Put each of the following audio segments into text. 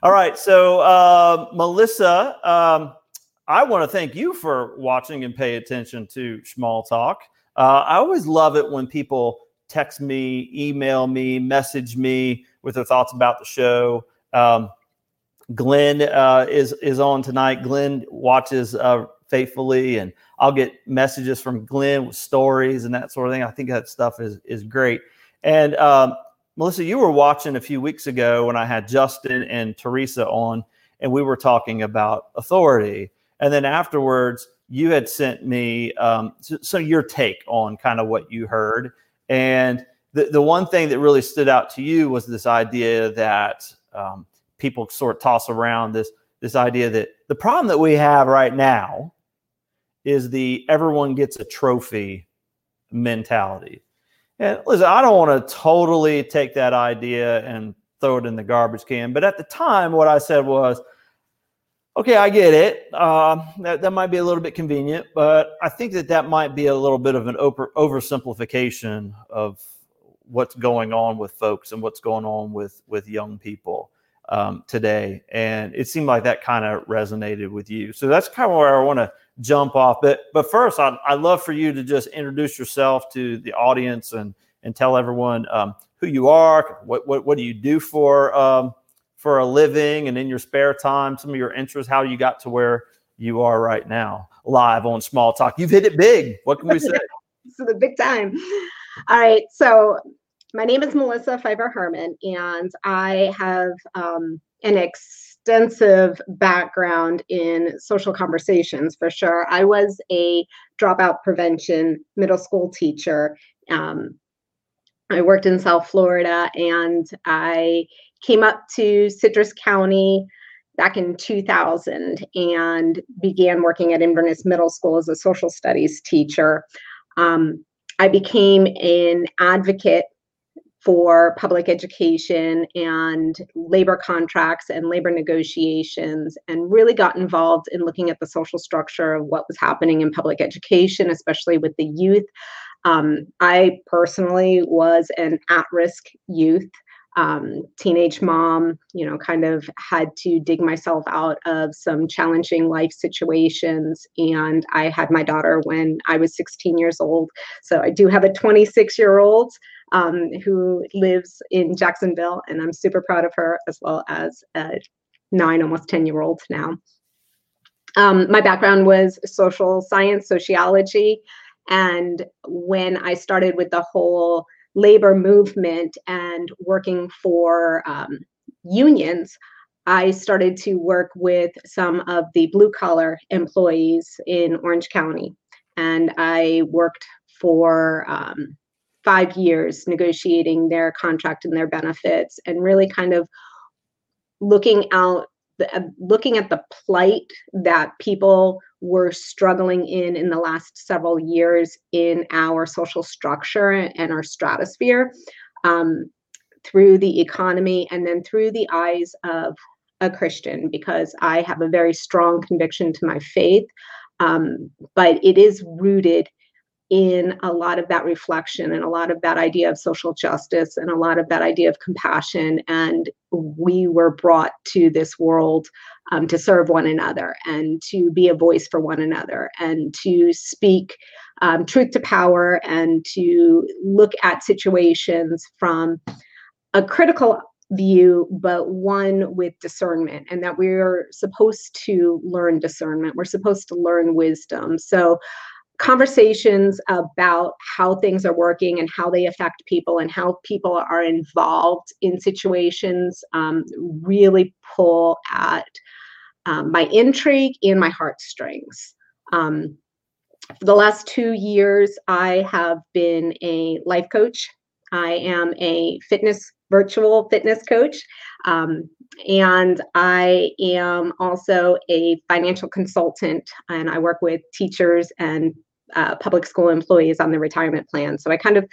All right, so Melissa, I want to thank you for watching and pay attention to Schmall Talk. I always love it when people text me, email me, message me with their thoughts about the show. Glenn is on tonight. Glenn watches faithfully, and I'll get messages from Glenn with stories and that sort of thing. I think that stuff is great. And Melissa, you were watching a few weeks ago when I had Justin and Teresa on, and we were talking about authority. And then afterwards, you had sent me your take on kind of what you heard. And the one thing that really stood out to you was this idea that people sort of toss around this idea that the problem that we have right now is the everyone gets a trophy mentality. And listen, I don't want to totally take that idea and throw it in the garbage can. But at the time, what I said was, okay, I get it. That might be a little bit convenient, but I think that might be a little bit of an oversimplification of what's going on with folks and what's going on with young people today. And it seemed like that kind of resonated with you. So that's kind of where I want to jump off. But first, I'd love for you to just introduce yourself to the audience and tell everyone who you are, what do you do for a living and in your spare time, some of your interests, how you got to where you are right now, live on Small Talk. You've hit it big. What can we say? This is the big time. All right. So my name is Melissa Fiber Herman, and I have an extensive background in social conversations, for sure. I was a dropout prevention middle school teacher. I worked in South Florida, and I came up to Citrus County back in 2000 and began working at Inverness Middle School as a social studies teacher. I became an advocate for public education and labor contracts and labor negotiations, and really got involved in looking at the social structure of what was happening in public education, especially with the youth. I personally was an at-risk youth, teenage mom, kind of had to dig myself out of some challenging life situations. And I had my daughter when I was 16 years old. So I do have a 26-year-old who lives in Jacksonville, and I'm super proud of her, as well as a 9, almost 10-year-old now. My background was social science, sociology. And when I started with the whole labor movement and working for unions, I started to work with some of the blue-collar employees in Orange County. And I worked for 5 years negotiating their contract and their benefits, and really kind of looking at the plight that people were struggling in the last several years in our social structure and our stratosphere, through the economy, and then through the eyes of a Christian, because I have a very strong conviction to my faith, but it is rooted in a lot of that reflection and a lot of that idea of social justice and a lot of that idea of compassion. And we were brought to this world to serve one another and to be a voice for one another and to speak truth to power and to look at situations from a critical view, but one with discernment, and that we're supposed to learn discernment. We're supposed to learn wisdom. So conversations about how things are working and how they affect people and how people are involved in situations really pull at my intrigue and my heartstrings. For the last 2 years, I have been a life coach. I am a virtual fitness coach, and I am also a financial consultant, and I work with teachers and public school employees on the retirement plan. So I kind of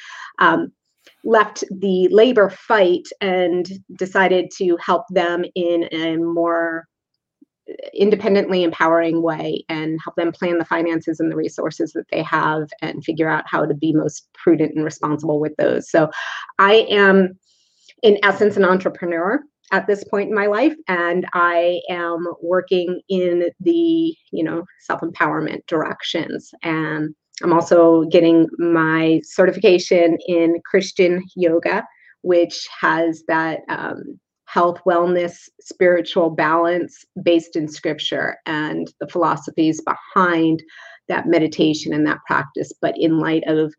left the labor fight and decided to help them in a more independently empowering way and help them plan the finances and the resources that they have and figure out how to be most prudent and responsible with those. So I am, in essence, an entrepreneur at this point in my life, and I am working in the, you know, self-empowerment directions. And I'm also getting my certification in Christian yoga, which has that health, wellness, spiritual balance based in scripture and the philosophies behind that meditation and that practice, but in light of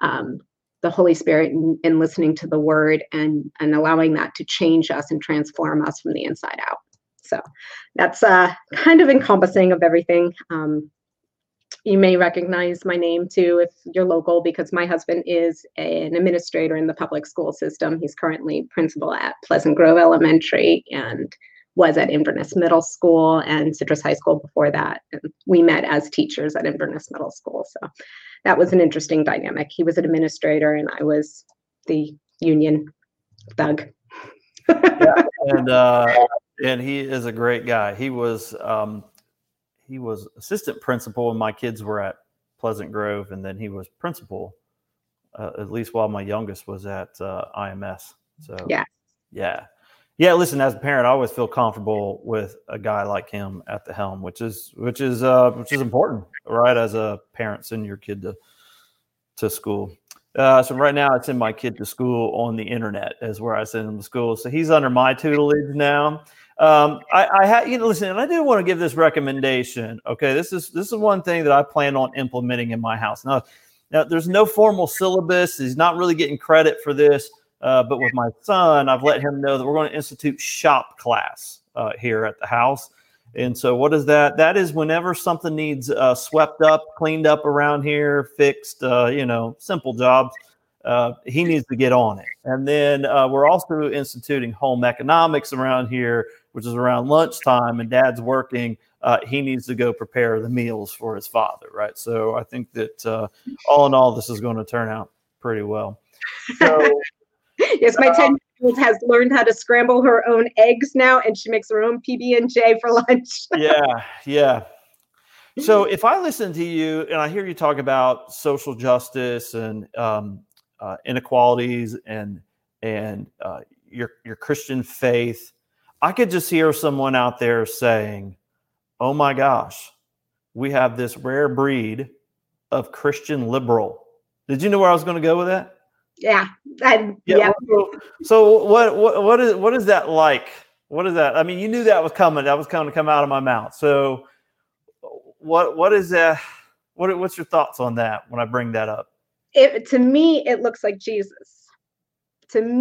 the Holy Spirit and listening to the word and allowing that to change us and transform us from the inside out. So that's kind of encompassing of everything. You may recognize my name too if you're local, because my husband is an administrator in the public school system. He's currently principal at Pleasant Grove Elementary and was at Inverness Middle School and Citrus High School before that. And we met as teachers at Inverness Middle School. So that was an interesting dynamic. He was an administrator and I was the union thug. Yeah, and he is a great guy. He was assistant principal and my kids were at Pleasant Grove, and then he was principal, at least while my youngest was at IMS. So yeah. Listen, as a parent, I always feel comfortable with a guy like him at the helm, which is important, right? As a parent, send your kid to school. So right now, I send my kid to school on the internet is where I send him to school. So he's under my tutelage now. And I did want to give this recommendation. Okay, this is one thing that I plan on implementing in my house. Now there's no formal syllabus. He's not really getting credit for this. But with my son, I've let him know that we're going to institute shop class here at the house. And so what is that? That is whenever something needs swept up, cleaned up around here, fixed, simple jobs. He needs to get on it. And then we're also instituting home economics around here, which is around lunchtime and dad's working. He needs to go prepare the meals for his father, right? So I think that all in all, this is going to turn out pretty well. So, yes, my 10-year-old has learned how to scramble her own eggs now, and she makes her own PB&J for lunch. Yeah. So if I listen to you and I hear you talk about social justice and inequalities and your Christian faith, I could just hear someone out there saying, "Oh my gosh, we have this rare breed of Christian liberal." Did you know where I was going to go with that? Yeah. So what is that like? What is that? I mean, you knew that was coming. That was going to come out of my mouth. So what's your thoughts on that when I bring that up? To me, it looks like Jesus. In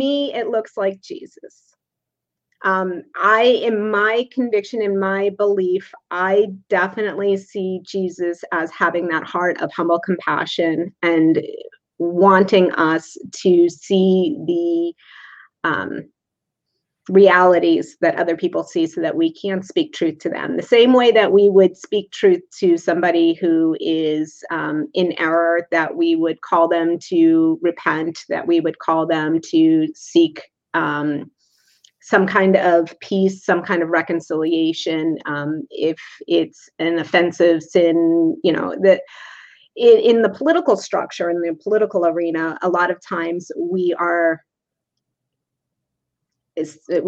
my conviction, in my belief, I definitely see Jesus as having that heart of humble compassion and wanting us to see the realities that other people see so that we can speak truth to them. The same way that we would speak truth to somebody who is in error, that we would call them to repent, that we would call them to seek some kind of peace, some kind of reconciliation. If it's an offensive sin, that in the political structure, in the political arena, a lot of times we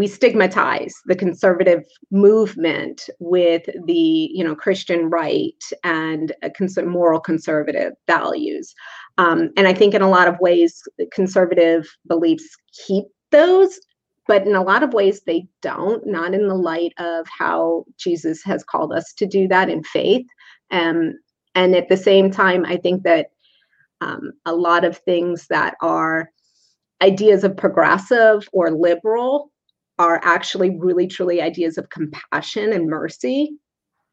stigmatize the conservative movement with the Christian right and moral conservative values. And I think in a lot of ways, conservative beliefs keep those, but in a lot of ways they don't, not in the light of how Jesus has called us to do that in faith. And at the same time, I think that a lot of things that are ideas of progressive or liberal are actually really, truly ideas of compassion and mercy,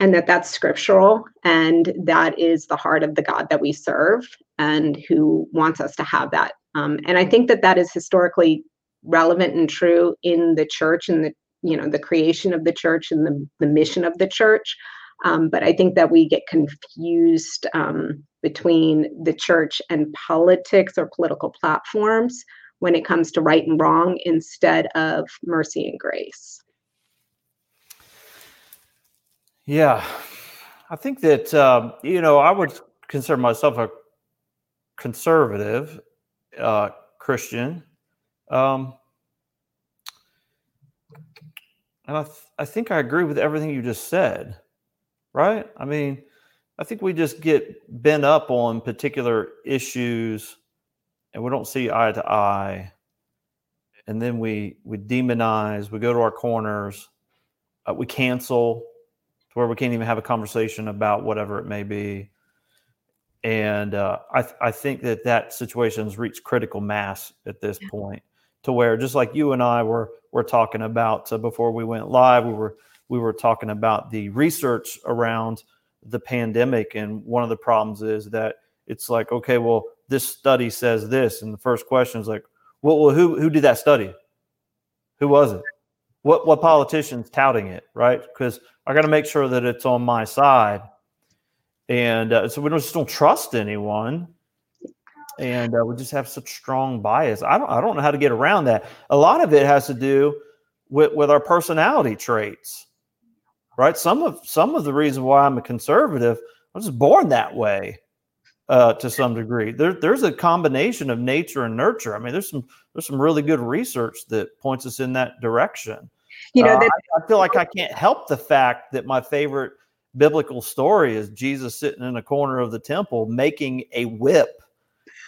and that's scriptural. And that is the heart of the God that we serve and who wants us to have that. And I think that is historically relevant and true in the church and the creation of the church and the mission of the church. But I think that we get confused between the church and politics or political platforms, when it comes to right and wrong instead of mercy and grace. Yeah, I think that, I would consider myself a conservative Christian. And I think I agree with everything you just said, right? I mean, I think we just get bent up on particular issues and we don't see eye to eye. And then we demonize, we go to our corners, we cancel to where we can't even have a conversation about whatever it may be. And I think that situation's reached critical mass at this point, to where, just like you and I were talking about before we went live, we were talking about the research around the pandemic. And one of the problems is that it's like, okay, well, this study says this. And the first question is like, well who did that study? Who was it? What politician's touting it, right? Because I got to make sure that it's on my side. And so we just don't trust anyone. And we just have such strong bias. I don't know how to get around that. A lot of it has to do with our personality traits, right? Some of the reason why I'm a conservative, I was just born that way to some degree. There's a combination of nature and nurture. I mean, there's some really good research that points us in that direction. I feel like I can't help the fact that my favorite biblical story is Jesus sitting in a corner of the temple making a whip,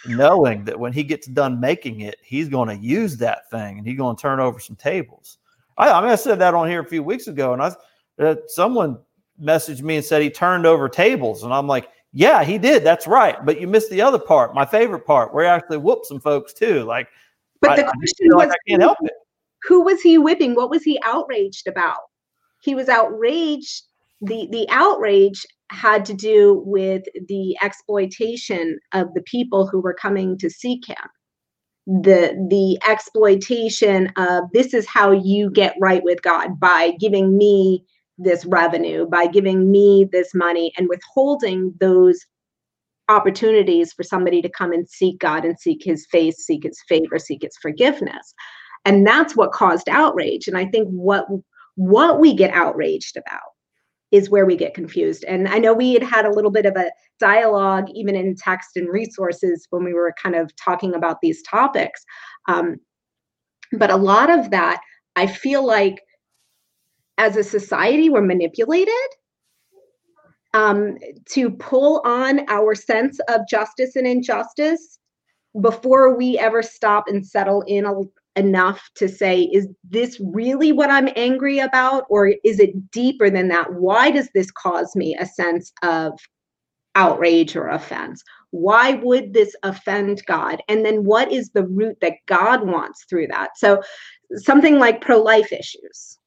knowing that when he gets done making it, he's going to use that thing and he's going to turn over some tables. I said that on here a few weeks ago, and someone messaged me and said he turned over tables, and I'm like, yeah, he did. That's right. But you missed the other part, my favorite part, where he actually whooped some folks too. Like, but the question was, I can't help it. Who was he whipping? What was he outraged about? He was outraged. The outrage had to do with the exploitation of the people who were coming to seek him. The exploitation of, this is how you get right with God, by giving me this revenue, by giving me this money, and withholding those opportunities for somebody to come and seek God and seek his face, seek his favor, seek his forgiveness. And that's what caused outrage. And I think what we get outraged about is where we get confused. And I know we had a little bit of a dialogue, even in text and resources, when we were kind of talking about these topics. But a lot of that, I feel like as a society, we're manipulated to pull on our sense of justice and injustice before we ever stop and settle in enough to say, is this really what I'm angry about? Or is it deeper than that? Why does this cause me a sense of outrage or offense? Why would this offend God? And then what is the root that God wants through that? So something like pro-life issues.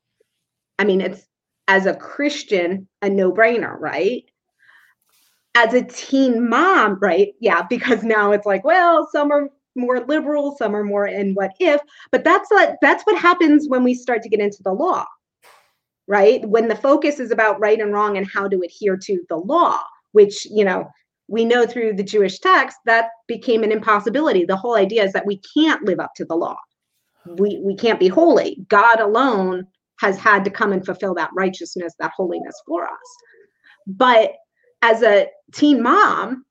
I mean, it's, as a Christian, a no-brainer, right? As a teen mom, right? Yeah, because now it's like, well, some are more liberal, some are more in what if, but that's what happens when we start to get into the law, right? When the focus is about right and wrong and how to adhere to the law, which, we know through the Jewish text, that became an impossibility. The whole idea is that we can't live up to the law. We can't be holy. God alone has had to come and fulfill that righteousness, that holiness for us. But as a teen mom,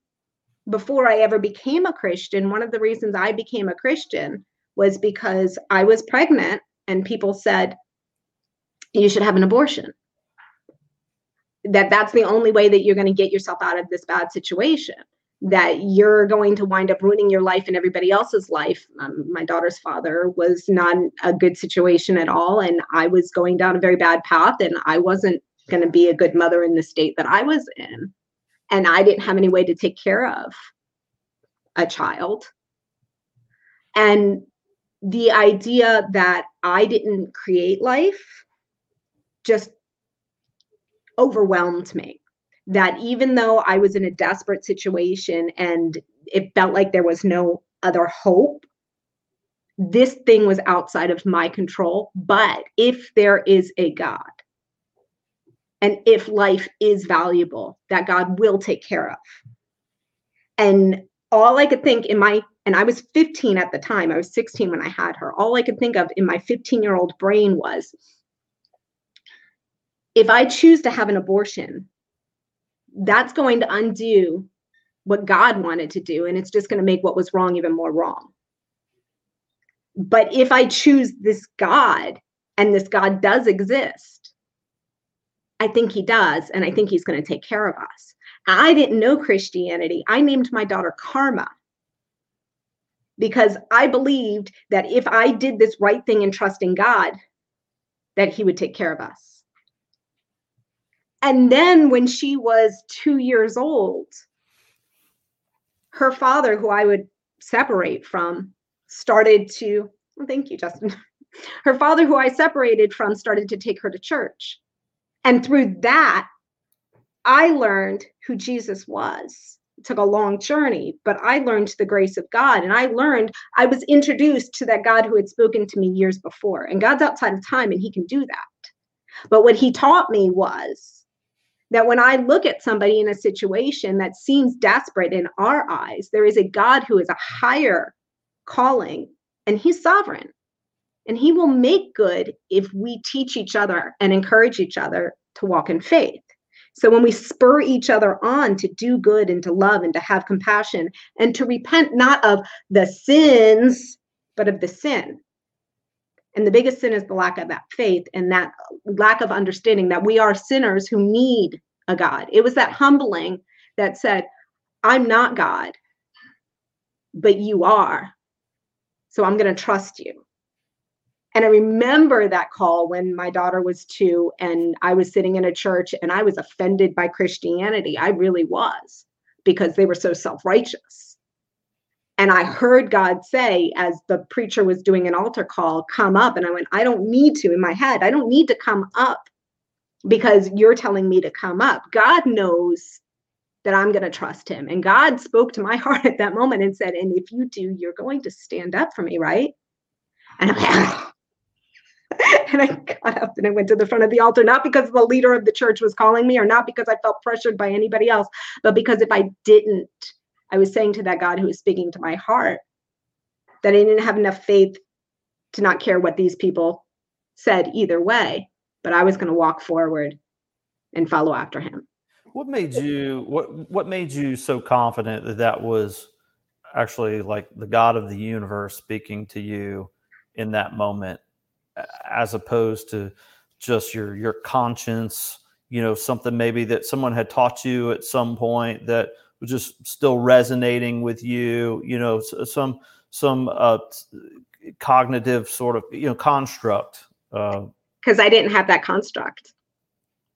before I ever became a Christian, one of the reasons I became a Christian was because I was pregnant and people said, you should have an abortion. That's the only way that you're going to get yourself out of this bad situation, that you're going to wind up ruining your life and everybody else's life. My daughter's father was not a good situation at all, and I was going down a very bad path, and I wasn't going to be a good mother in the state that I was in. And I didn't have any way to take care of a child. And the idea that I didn't create life just overwhelmed me. That even though I was in a desperate situation and it felt like there was no other hope, this thing was outside of my control. But if there is a God, and if life is valuable, that God will take care of. And all I could think in my And I was 15 at the time. I was 16 when I had her. All I could think of in my 15-year-old brain was, if I choose to have an abortion, that's going to undo what God wanted to do. And it's just going to make what was wrong even more wrong. But if I choose this God, and this God does exist, I think he does. And I think he's going to take care of us. I didn't know Christianity. I named my daughter Karma, because I believed that if I did this right thing and trust in God, that he would take care of us. And then when she was 2 years old, her father, who I would separate from, started to, well, thank you, Justin. Her father, who I separated from, started to take her to church. And through that, I learned who Jesus was. It took a long journey, but I learned the grace of God. And I was introduced to that God who had spoken to me years before. And God's outside of time, and he can do that. But what he taught me was that when I look at somebody in a situation that seems desperate in our eyes, there is a God who is a higher calling, and he's sovereign. And he will make good if we teach each other and encourage each other to walk in faith. So when we spur each other on to do good and to love and to have compassion and to repent, not of the sins, but of the sin. And the biggest sin is the lack of that faith and that lack of understanding that we are sinners who need a God. It was that humbling that said, I'm not God, but you are. So I'm going to trust you. And I remember that call when my daughter was 2 and I was sitting in a church and I was offended by Christianity. I really was, because they were so self-righteous. And I heard God say, as the preacher was doing an altar call, come up. And I went, I don't need to, in my head. I don't need to come up because you're telling me to come up. God knows that I'm going to trust him. And God spoke to my heart at that moment and said, and if you do, you're going to stand up for me, right? And I'm like, and I got up and I went to the front of the altar, not because the leader of the church was calling me or not because I felt pressured by anybody else, but because if I didn't, I was saying to that God who was speaking to my heart that I didn't have enough faith to not care what these people said either way, but I was going to walk forward and follow after him. What made you so confident that that was actually like the God of the universe speaking to you in that moment, as opposed to just your conscience, you know, something maybe that someone had taught you at some point that was just still resonating with you, you know, some cognitive sort of, you know, construct. Because I didn't have that construct.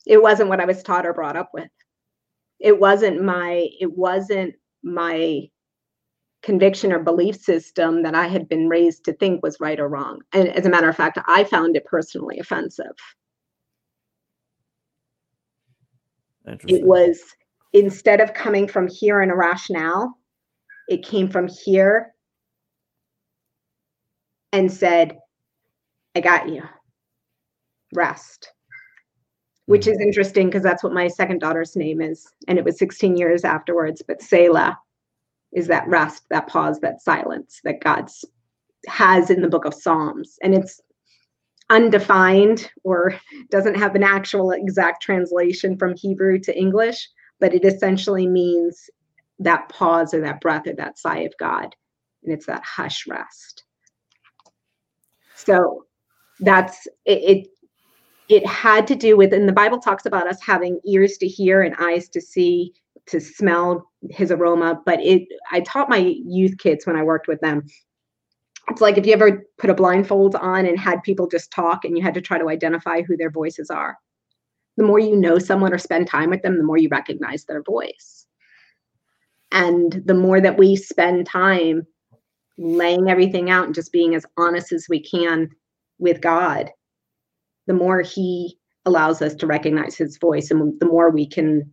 It wasn't what I was taught or brought up with. It wasn't my conviction or belief system that I had been raised to think was right or wrong. And as a matter of fact, I found it personally offensive. It was, instead of coming from here in a rationale, it came from here and said, I got you. Rest. Which is interesting because that's what my second daughter's name is. And it was 16 years afterwards, but Selah is that rest, that pause, that silence that God has in the book of Psalms. And it's undefined or doesn't have an actual exact translation from Hebrew to English, but it essentially means that pause or that breath or that sigh of God. And it's that hush rest. So that's it. It had to do with, and the Bible talks about us having ears to hear and eyes to see, to smell his aroma. But I taught my youth kids when I worked with them. It's like if you ever put a blindfold on and had people just talk and you had to try to identify who their voices are. The more you know someone or spend time with them, the more you recognize their voice. And the more that we spend time laying everything out and just being as honest as we can with God, the more he allows us to recognize his voice and the more we can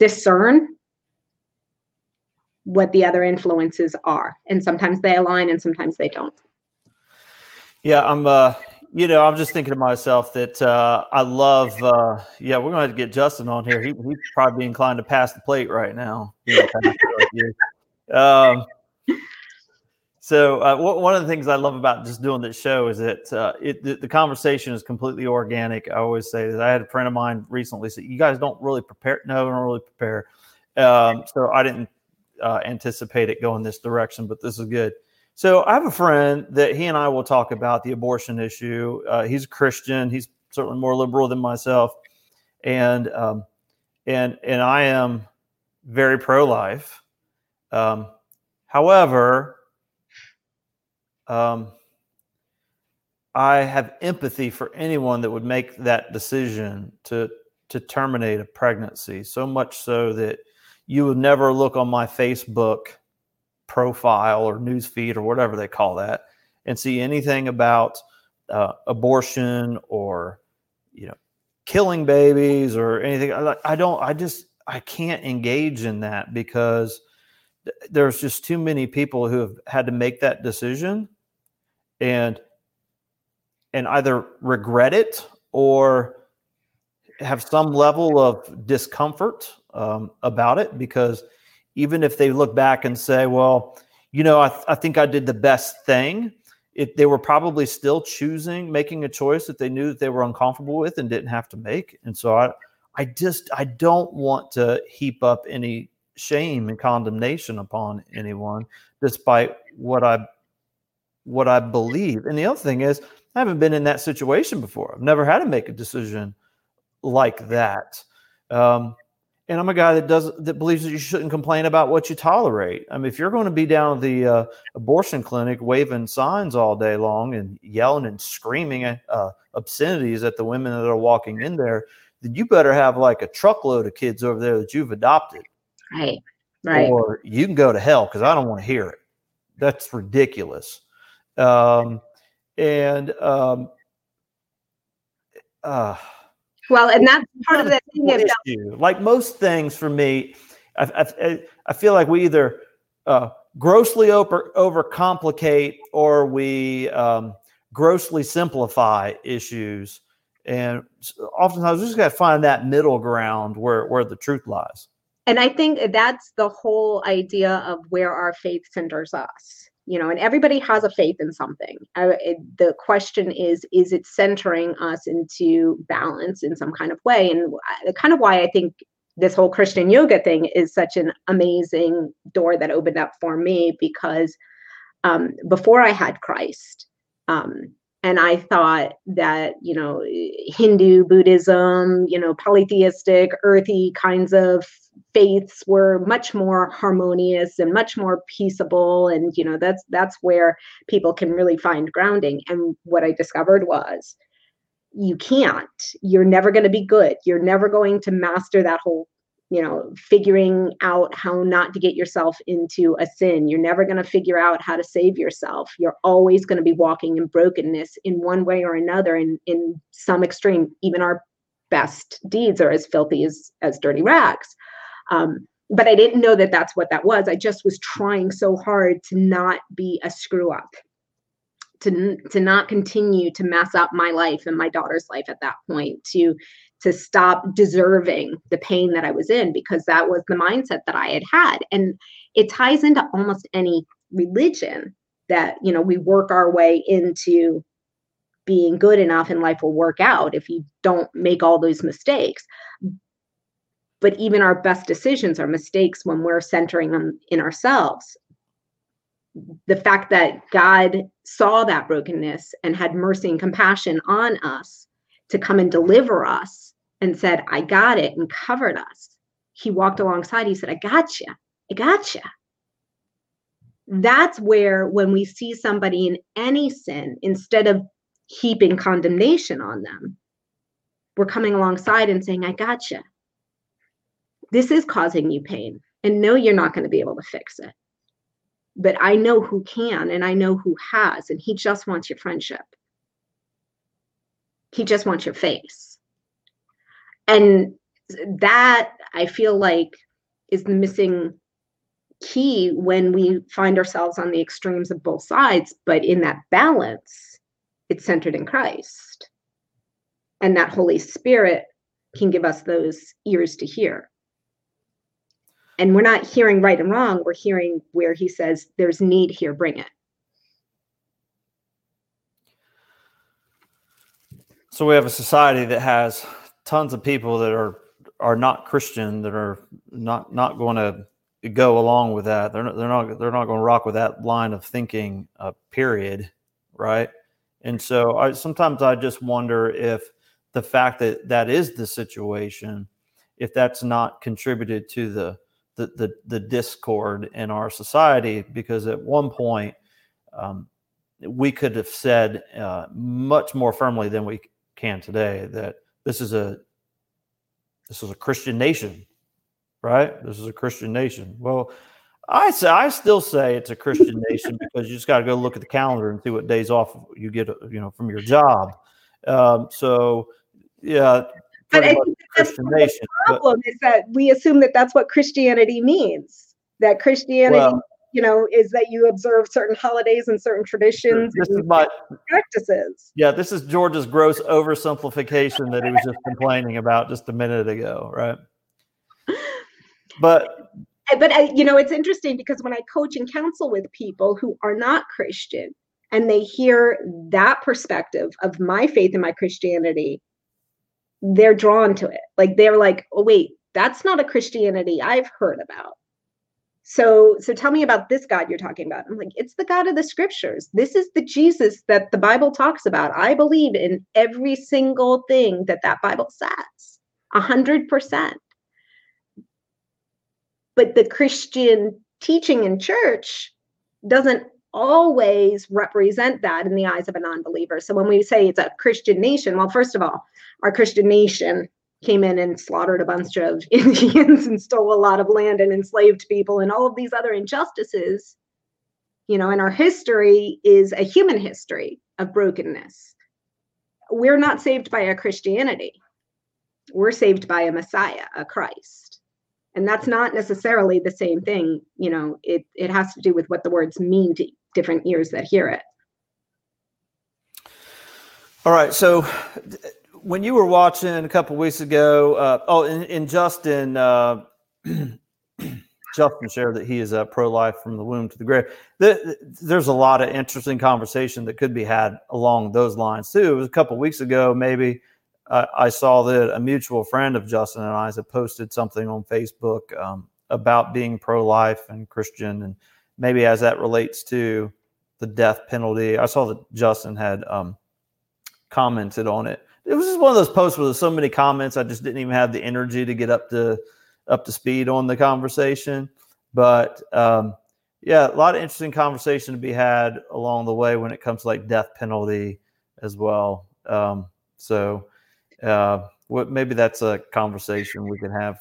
discern what the other influences are. And sometimes they align and sometimes they don't. Yeah. I'm just thinking to myself that, we're going to have to get Justin on here. He'd probably be inclined to pass the plate right now. So one of the things I love about just doing this show is that the conversation is completely organic. I always say that I had a friend of mine recently say, you guys don't really prepare. No, I don't really prepare. So I didn't anticipate it going this direction, but this is good. So I have a friend that he and I will talk about the abortion issue. He's a Christian. He's certainly more liberal than myself. And I am very pro-life. However, I have empathy for anyone that would make that decision to terminate a pregnancy, so much so that you would never look on my Facebook profile or newsfeed or whatever they call that and see anything about abortion or, you know, killing babies or anything. I can't engage in that because there's just too many people who have had to make that decision and either regret it or have some level of discomfort about it, because even if they look back and say, well, you know, I think I did the best thing, they were probably still making a choice that they knew that they were uncomfortable with and didn't have to make. And so I don't want to heap up any shame and condemnation upon anyone, despite what I believe. And the other thing is, I haven't been in that situation before. I've never had to make a decision like that. And I'm a guy that believes that you shouldn't complain about what you tolerate. I mean, if you're going to be down at the abortion clinic waving signs all day long and yelling and screaming obscenities at the women that are walking in there, then you better have like a truckload of kids over there that you've adopted. Right. Or you can go to hell because I don't want to hear it. That's ridiculous. Well, and that's part of that thing issue. Like most things for me, I feel like we either grossly overcomplicate or we grossly simplify issues, and oftentimes we just got to find that middle ground where the truth lies. And I think that's the whole idea of where our faith centers us, you know, and everybody has a faith in something. The question is it centering us into balance in some kind of way? And kind of why I think this whole Christian yoga thing is such an amazing door that opened up for me, because before I had Christ, and I thought that, you know, Hindu, Buddhism, you know, polytheistic, earthy kinds of faiths were much more harmonious and much more peaceable. And, you know, that's where people can really find grounding. And what I discovered was you can't, you're never going to be good. You're never going to master that whole, you know, figuring out how not to get yourself into a sin. You're never going to figure out how to save yourself. You're always going to be walking in brokenness in one way or another, in some extreme. Even our best deeds are as filthy as dirty rags. But I didn't know that that's what that was. I just was trying so hard to not be a screw up, to not continue to mess up my life and my daughter's life at that point, to stop deserving the pain that I was in, because that was the mindset that I had. And it ties into almost any religion that, you know, we work our way into being good enough and life will work out if you don't make all those mistakes. But even our best decisions are mistakes when we're centering them in ourselves. The fact that God saw that brokenness and had mercy and compassion on us to come and deliver us and said, I got it, and covered us. He walked alongside. He said, I got you. I got you. That's where, when we see somebody in any sin, instead of heaping condemnation on them, we're coming alongside and saying, I got you. This is causing you pain, and no, you're not going to be able to fix it. But I know who can, and I know who has, and he just wants your friendship. He just wants your face. And that, I feel like, is the missing key when we find ourselves on the extremes of both sides. But in that balance, it's centered in Christ. And that Holy Spirit can give us those ears to hear. And we're not hearing right and wrong. We're hearing where he says, there's need here, bring it. So we have a society that has tons of people that are not Christian, that are not going to go along with that. They're not going to rock with that line of thinking. Period. Right. And so sometimes I just wonder if the fact that that is the situation, if that's not contributed to the discord in our society, because at one point we could have said much more firmly than we can today that this is a Christian nation, right? This is a Christian nation. Well, I still say it's a Christian nation because you just got to go look at the calendar and see what days off you get, from your job. So, yeah. But I think that's the problem is that we assume that that's what Christianity means. That Christianity, is that you observe certain holidays and certain traditions and practices. Yeah, this is George's gross oversimplification that he was just complaining about just a minute ago, right? But it's interesting because when I coach and counsel with people who are not Christian and they hear that perspective of my faith and my Christianity, they're drawn to it. Like they're like, oh, wait, that's not a Christianity I've heard about. So tell me about this God you're talking about. I'm like, it's the God of the scriptures. This is the Jesus that the Bible talks about. I believe in every single thing that Bible says, 100%. But the Christian teaching in church doesn't always represent that in the eyes of a non-believer. So when we say it's a Christian nation, well, first of all, our Christian nation came in and slaughtered a bunch of Indians and stole a lot of land and enslaved people and all of these other injustices, and our history is a human history of brokenness. We're not saved by a Christianity. We're saved by a Messiah, a Christ. And that's not necessarily the same thing. It has to do with what the words mean to different ears that hear it. All right. So when you were watching a couple of weeks ago, Justin, Justin shared that he is pro-life from the womb to the grave. There's a lot of interesting conversation that could be had along those lines too. It was a couple of weeks ago, maybe. I saw that a mutual friend of Justin and I had posted something on Facebook about being pro-life and Christian, and maybe as that relates to the death penalty. I saw that Justin had commented on it. It was just one of those posts where there's so many comments, I just didn't even have the energy to get up to speed on the conversation. But a lot of interesting conversation to be had along the way when it comes to like death penalty as well. Maybe that's a conversation we can have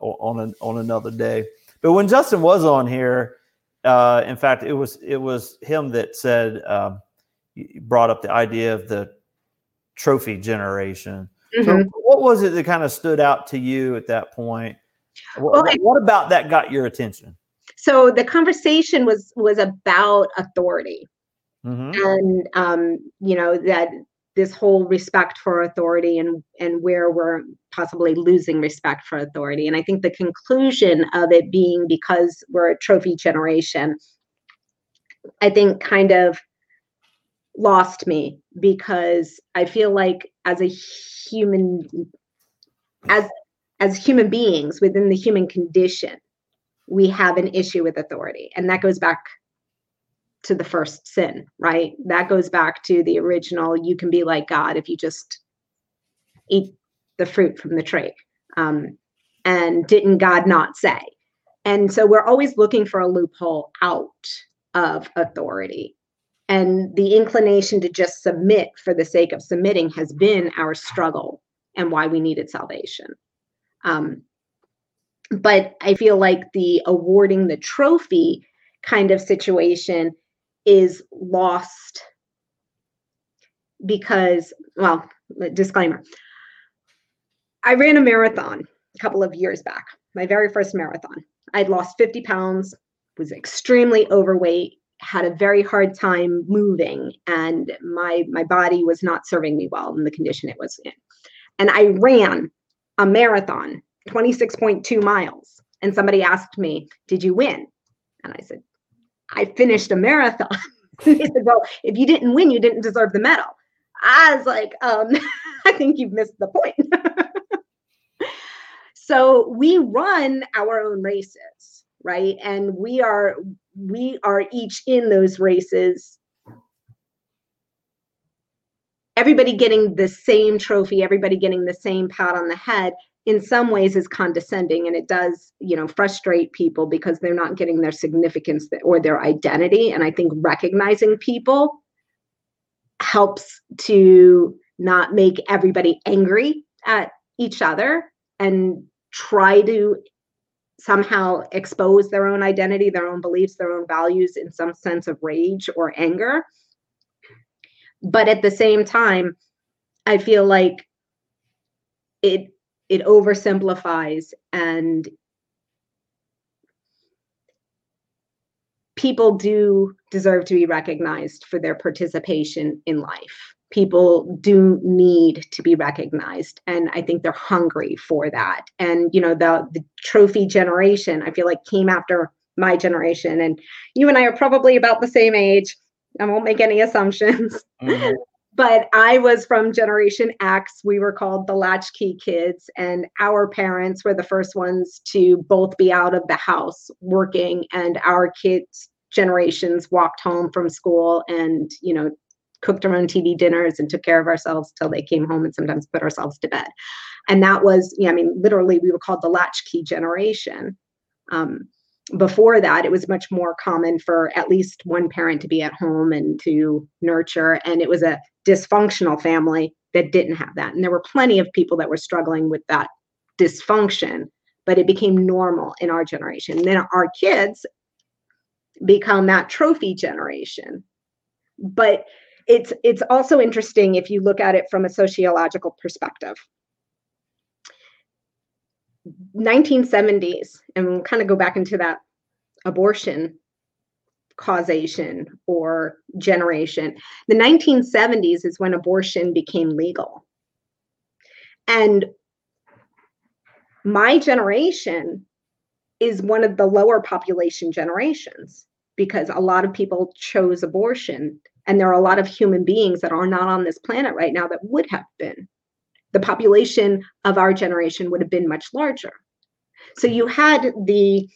on another day. But when Justin was on here, in fact, it was him that said brought up the idea of the trophy generation. Mm-hmm. So what was it that kind of stood out to you at that point? What about that got your attention? So the conversation was about authority, mm-hmm. and that. This whole respect for authority and where we're possibly losing respect for authority. And I think the conclusion of it being because we're a trophy generation, I think kind of lost me, because I feel like as human beings within the human condition, we have an issue with authority. And that goes back to the first sin, right? That goes back to the original, you can be like God if you just eat the fruit from the tree. And didn't God not say? And so we're always looking for a loophole out of authority. And the inclination to just submit for the sake of submitting has been our struggle and why we needed salvation. But I feel like the awarding the trophy kind of situation is lost because, well, disclaimer, I ran a marathon a couple of years back, my very first marathon. I'd lost 50 pounds, was extremely overweight, had a very hard time moving, and my body was not serving me well in the condition it was in. And I ran a marathon, 26.2 miles, and somebody asked me, "Did you win?" And I said, "I finished a marathon." He said, "Well, if you didn't win, you didn't deserve the medal." I was like, I think you've missed the point. So we run our own races, right? And we are each in those races. Everybody getting the same trophy, everybody getting the same pat on the head, in some ways is condescending, and it does, frustrate people because they're not getting their significance or their identity. And I think recognizing people helps to not make everybody angry at each other and try to somehow expose their own identity, their own beliefs, their own values in some sense of rage or anger. But at the same time, I feel like it oversimplifies, and people do deserve to be recognized for their participation in life. People do need to be recognized, and I think they're hungry for that. And the trophy generation, I feel like, came after my generation, and you and I are probably about the same age. I won't make any assumptions. Mm-hmm. But I was from Generation X. We were called the latchkey kids, and our parents were the first ones to both be out of the house working, and our kids' generations walked home from school and, cooked our own TV dinners and took care of ourselves till they came home and sometimes put ourselves to bed. And that was, literally we were called the latchkey generation. Before that, it was much more common for at least one parent to be at home and to nurture. And it was a dysfunctional family that didn't have that. And there were plenty of people that were struggling with that dysfunction, but it became normal in our generation. And then our kids become that trophy generation. But it's also interesting if you look at it from a sociological perspective. 1970s, and we'll kind of go back into that abortion causation or generation. The 1970s is when abortion became legal. And my generation is one of the lower population generations because a lot of people chose abortion. And there are a lot of human beings that are not on this planet right now that would have been. The population of our generation would have been much larger. So you had the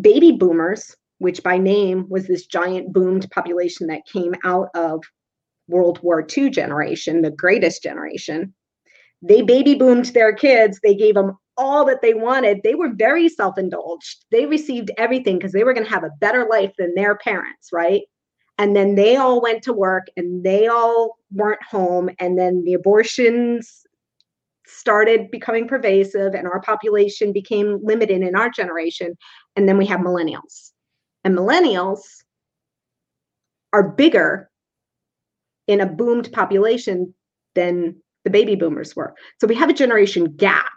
baby boomers, which by name was this giant boomed population that came out of World War II generation, the greatest generation. They baby boomed their kids. They gave them all that they wanted. They were very self-indulged. They received everything because they were going to have a better life than their parents, right? And then they all went to work and they all weren't home. And then the abortions started becoming pervasive and our population became limited in our generation. And then we have millennials. And millennials are bigger in a boomed population than the baby boomers were. So we have a generation gap.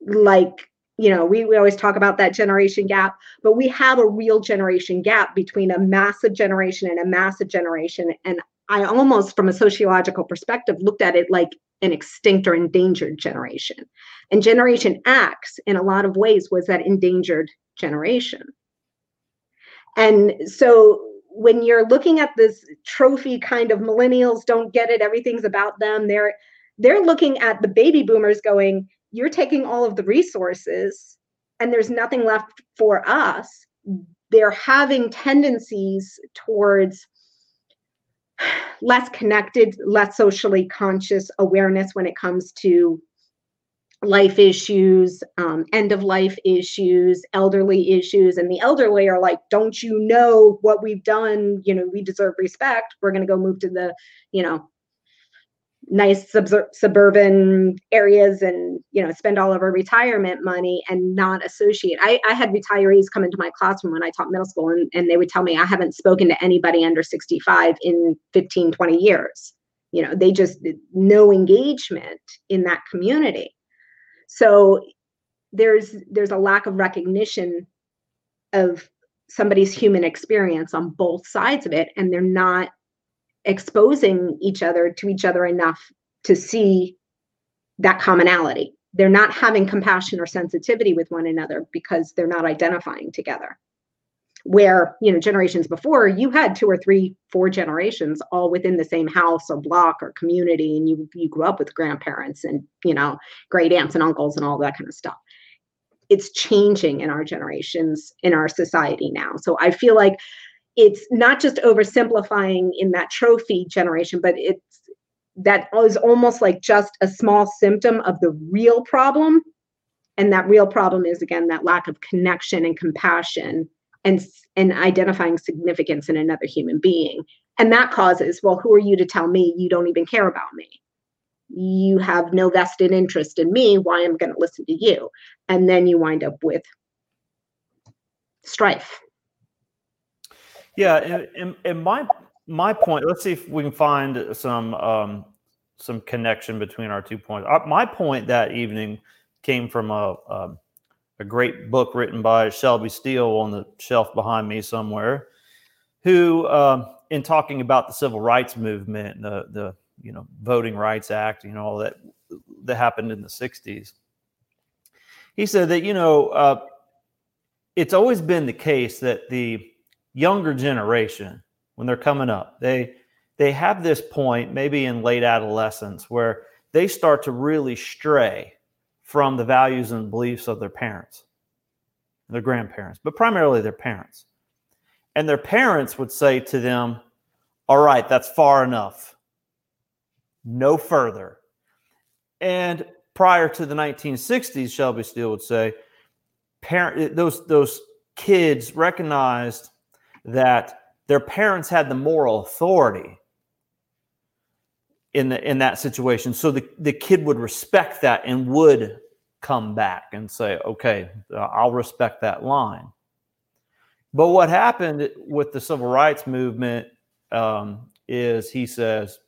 Like, we always talk about that generation gap, but we have a real generation gap between a massive generation and a massive generation. And I almost, from a sociological perspective, looked at it like an extinct or endangered generation. And Generation X, in a lot of ways, was that endangered generation. And so when you're looking at this trophy kind of millennials don't get it, everything's about them, they're looking at the baby boomers going, you're taking all of the resources and there's nothing left for us. They're having tendencies towards less connected, less socially conscious awareness when it comes to life issues, end of life issues, elderly issues. And the elderly are like, don't you know what we've done? We deserve respect. We're going to go move to the, nice suburban areas and, spend all of our retirement money and not associate. I had retirees come into my classroom when I taught middle school and they would tell me I haven't spoken to anybody under 65 in 15, 20 years. They just no engagement in that community. So there's a lack of recognition of somebody's human experience on both sides of it. And they're not exposing each other enough to see that commonality. They're not having compassion or sensitivity with one another because they're not identifying together. where, you know, generations before, you had 2 or 3, 4 generations all within the same house or block or community, and you grew up with grandparents and, you know, great aunts and uncles and all that kind of stuff. It's changing in our generations, in our society now. So I feel like it's not just oversimplifying in that trophy generation, but it's that is almost like just a small symptom of the real problem. And that real problem is, again, that lack of connection and compassion and identifying significance in another human being. And that causes, well, who are you to tell me you don't even care about me? You have no vested interest in me. Why am I going to listen to you? And then you wind up with strife. Yeah, and my point, let's see if we can find some connection between our two points. My point that evening came from a great book written by Shelby Steele on the shelf behind me somewhere, who, in talking about the Civil Rights Movement, the you know, Voting Rights Act, you know, all that happened in the 60s, he said that, you know, it's always been the case that the younger generation, when they're coming up, they have this point, maybe in late adolescence, where they start to really stray from the values and beliefs of their parents, their grandparents, but primarily their parents. And their parents would say to them, all right, that's far enough, no further. And prior to the 1960s, Shelby Steele would say, those kids recognized that their parents had the moral authority in that situation. So the kid would respect that and would come back and say, okay, I'll respect that line. But what happened with the Civil Rights Movement is, he says,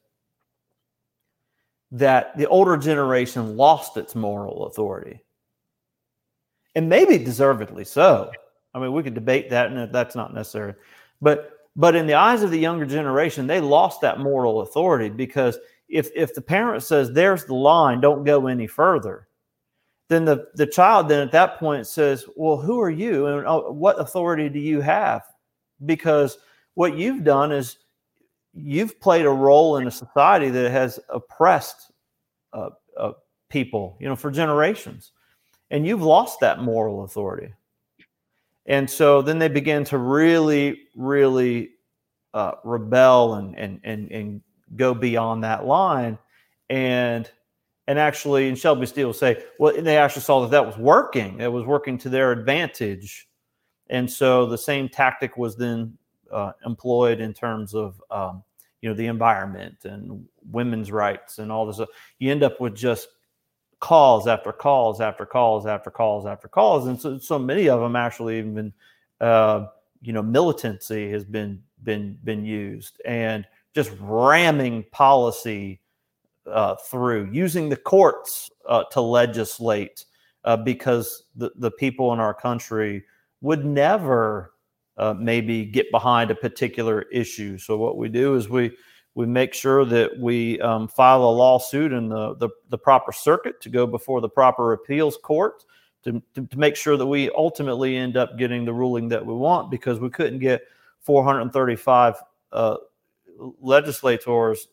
that the older generation lost its moral authority. And maybe deservedly so. I mean, we could debate that, and that's not necessary. But in the eyes of the younger generation, they lost that moral authority, because if the parent says, there's the line, don't go any further, then the child then at that point says, well, who are you? And what authority do you have? Because what you've done is you've played a role in a society that has oppressed people, you know, for generations. And you've lost that moral authority. And so then they began to really, really rebel and go beyond that line, and actually, and Shelby Steele will say, well, they actually saw that was working. It was working to their advantage, and so the same tactic was then employed in terms of you know, the environment and women's rights and all this. You end up with just calls after calls after calls after calls after calls. And so many of them actually even been, you know, militancy has been used, and just ramming policy through, using the courts to legislate, because the people in our country would never maybe get behind a particular issue. So what we do is we make sure that we file a lawsuit in the proper circuit to go before the proper appeals court to make sure that we ultimately end up getting the ruling that we want, because we couldn't get 435 legislators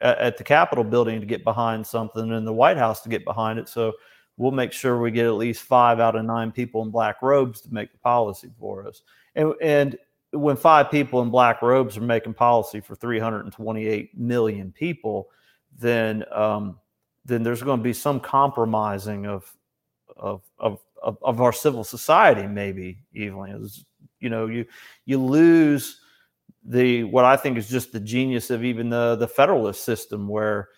at the Capitol building to get behind something, and the White House to get behind it. So we'll make sure we get at least 5 out of 9 people in black robes to make the policy for us. And when 5 people in black robes are making policy for 328 million people, then there's going to be some compromising of our civil society, maybe even. You know, you lose the, what I think is just the genius of even the Federalist system, where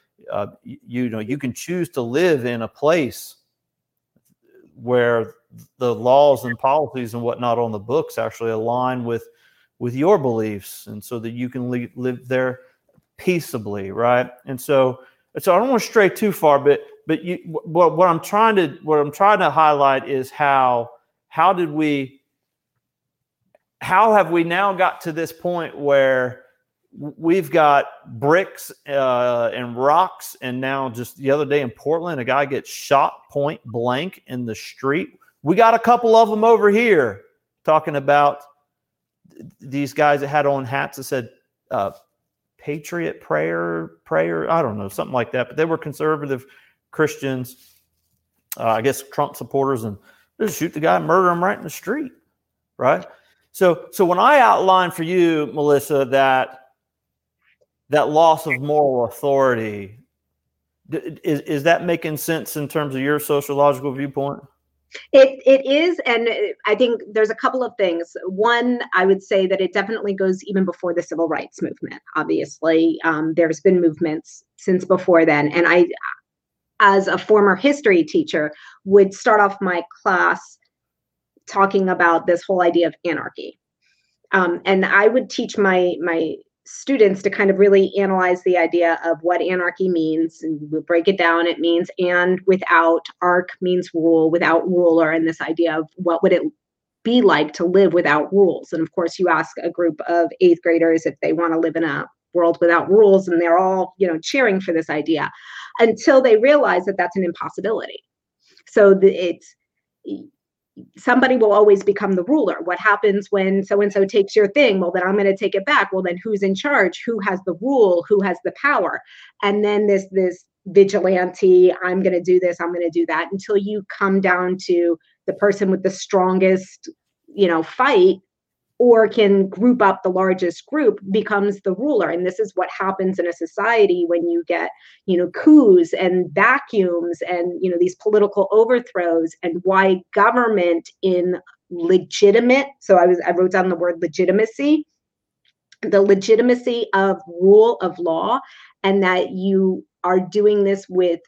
you know, you can choose to live in a place where the laws and policies and whatnot on the books actually align with your beliefs, and so that you can live there peaceably, right? And so I don't want to stray too far, but what I'm trying to highlight is how have we now got to this point where we've got bricks and rocks, and now just the other day in Portland, a guy gets shot point blank in the street. We got a couple of them over here talking about these guys that had on hats that said Patriot Prayer, I don't know, something like that. But they were conservative Christians, I guess Trump supporters, and just shoot the guy and murder him right in the street, right? So when I outline for you, Melissa, that loss of moral authority, is that making sense in terms of your sociological viewpoint? It is, and I think there's a couple of things. One, I would say that it definitely goes even before the Civil Rights Movement. Obviously, there's been movements since before then, and I, as a former history teacher, would start off my class talking about this whole idea of anarchy, and I would teach my students to kind of really analyze the idea of what anarchy means, and we'll break it down. It means and without, arc means rule, without ruler, and this idea of what would it be like to live without rules. And of course, you ask a group of eighth graders if they want to live in a world without rules, and they're all, cheering for this idea until they realize that that's an impossibility. So somebody will always become the ruler. What happens when so-and-so takes your thing? Well, then I'm going to take it back. Well, then who's in charge? Who has the rule? Who has the power? And then this vigilante, I'm going to do this, I'm going to do that, until you come down to the person with the strongest, fight, or can group up the largest group, becomes the ruler. And this is what happens in a society when you get, coups and vacuums and, these political overthrows, and why government in legitimate. So I wrote down the word legitimacy, the legitimacy of rule of law, and that you are doing this with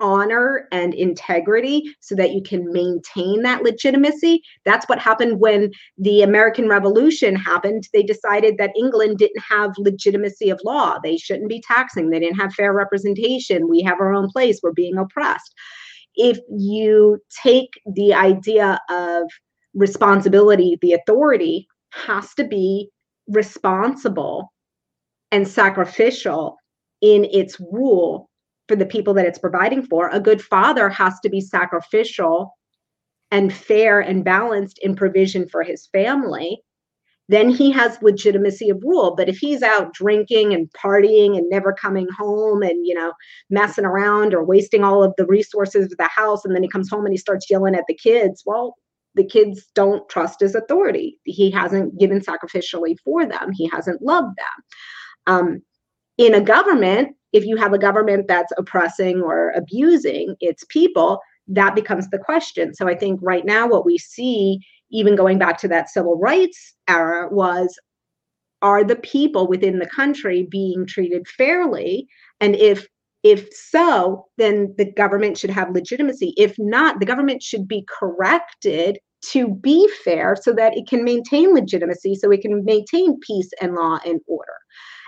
honor and integrity so that you can maintain that legitimacy. That's what happened when the American Revolution happened. They decided that England didn't have legitimacy of law. They shouldn't be taxing. They didn't have fair representation. We have our own place. We're being oppressed. If you take the idea of responsibility, the authority has to be responsible and sacrificial in its rule for the people that it's providing for. A good father has to be sacrificial and fair and balanced in provision for his family. Then he has legitimacy of rule. But if he's out drinking and partying and never coming home and, messing around or wasting all of the resources of the house, and then he comes home and he starts yelling at the kids, well, the kids don't trust his authority. He hasn't given sacrificially for them. He hasn't loved them. In a government, if you have a government that's oppressing or abusing its people, that becomes the question. So I think right now what we see, even going back to that civil rights era, are the people within the country being treated fairly? And if so, then the government should have legitimacy. If not, the government should be corrected to be fair so that it can maintain legitimacy, so it can maintain peace and law and order.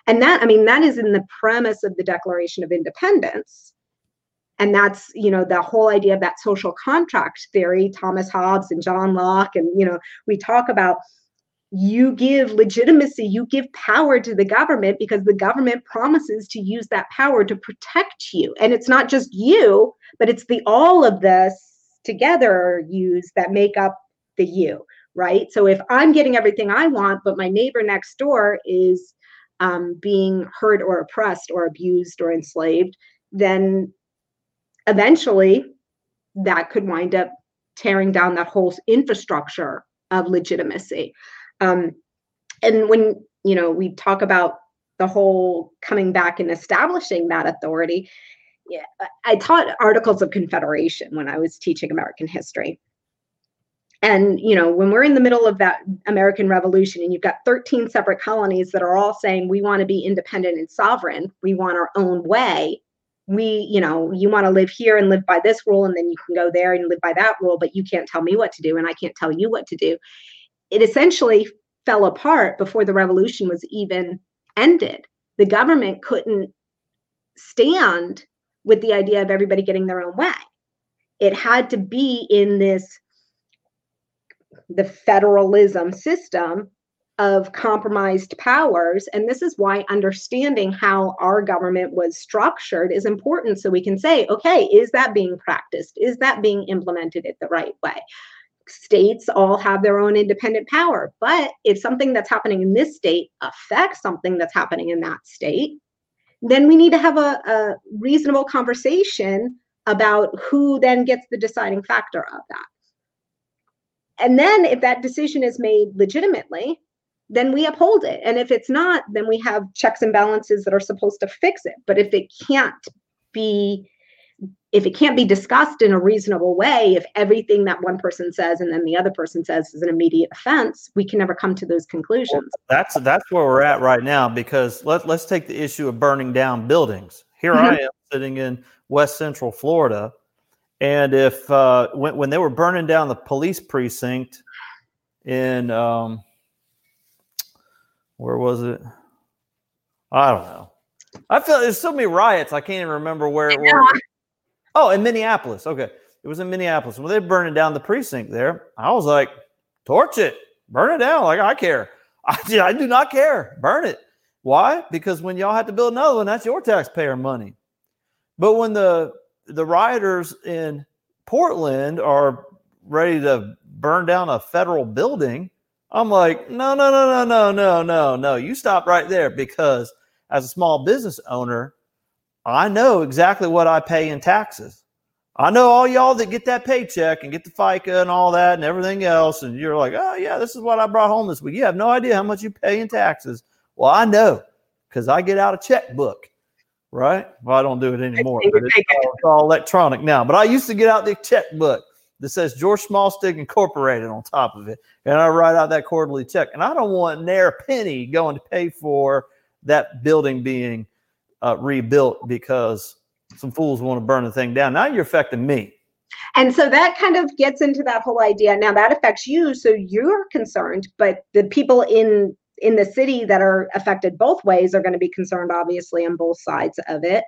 And that is in the premise of the Declaration of Independence. And that's, the whole idea of that social contract theory, Thomas Hobbes and John Locke. And, we talk about you give legitimacy, you give power to the government because the government promises to use that power to protect you. And it's not just you, but it's all of this together use that make up the you, right? So if I'm getting everything I want, but my neighbor next door is being hurt or oppressed or abused or enslaved, then eventually that could wind up tearing down that whole infrastructure of legitimacy. And when, we talk about the whole coming back and establishing that authority, I taught Articles of Confederation when I was teaching American history. And, when we're in the middle of that American Revolution and you've got 13 separate colonies that are all saying, we want to be independent and sovereign. We want our own way. We, you want to live here and live by this rule, and then you can go there and live by that rule, but you can't tell me what to do and I can't tell you what to do. It essentially fell apart before the revolution was even ended. The government couldn't stand with the idea of everybody getting their own way. It had to be in the federalism system of compromised powers. And this is why understanding how our government was structured is important. So we can say, okay, is that being practiced? Is that being implemented it the right way? states all have their own independent power. But if something that's happening in this state affects something that's happening in that state, then we need to have a reasonable conversation about who then gets the deciding factor of that. And then if that decision is made legitimately, then we uphold it. And if it's not, then we have checks and balances that are supposed to fix it. But if it can't be discussed in a reasonable way, if everything that one person says and then the other person says is an immediate offense, we can never come to those conclusions. Well, that's where we're at right now, because let's take the issue of burning down buildings. Here mm-hmm. I am sitting in West Central Florida, and if when they were burning down the police precinct in where was it? I don't know. I feel there's so many riots. I can't even remember where it was. Oh, in Minneapolis. Okay. It was in Minneapolis. Well, they're burning down the precinct there. I was like, torch it, burn it down. Like, I care. I do not care. Burn it. Why? Because when y'all have to build another one, that's your taxpayer money. But when the rioters in Portland are ready to burn down a federal building, I'm like, no. You stop right there, because as a small business owner, I know exactly what I pay in taxes. I know all y'all that get that paycheck and get the FICA and all that and everything else. And you're like, oh, yeah, this is what I brought home this week. You have no idea how much you pay in taxes. Well, I know, because I get out a checkbook, right? Well, I don't do it anymore. But it's all electronic now. But I used to get out the checkbook that says George Smallstick Incorporated on top of it. And I write out that quarterly check. And I don't want near a penny going to pay for that building being rebuilt because some fools want to burn the thing down. Now you're affecting me. And so that kind of gets into that whole idea. Now that affects you, so you're concerned, but the people in the city that are affected both ways are going to be concerned, obviously, on both sides of it.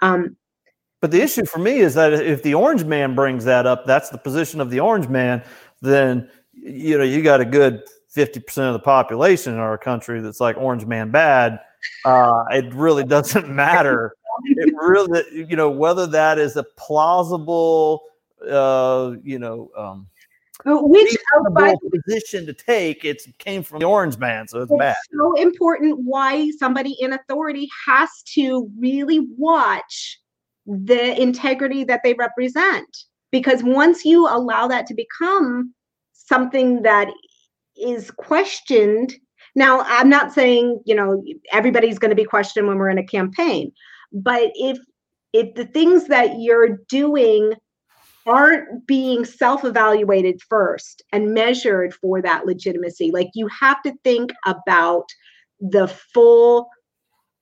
But the issue for me is that if the orange man brings that up, that's the position of the orange man, then, you know, you got a good 50% of the population in our country that's like orange man bad. It really doesn't matter. It really, you know, whether that is a plausible, which position to take. It came from the orange man, so it's bad. So important why somebody in authority has to really watch the integrity that they represent, because once you allow that to become something that is questioned. Now, I'm not saying, you know, everybody's going to be questioned when we're in a campaign, but if the things that you're doing aren't being self-evaluated first and measured for that legitimacy, like, you have to think about the full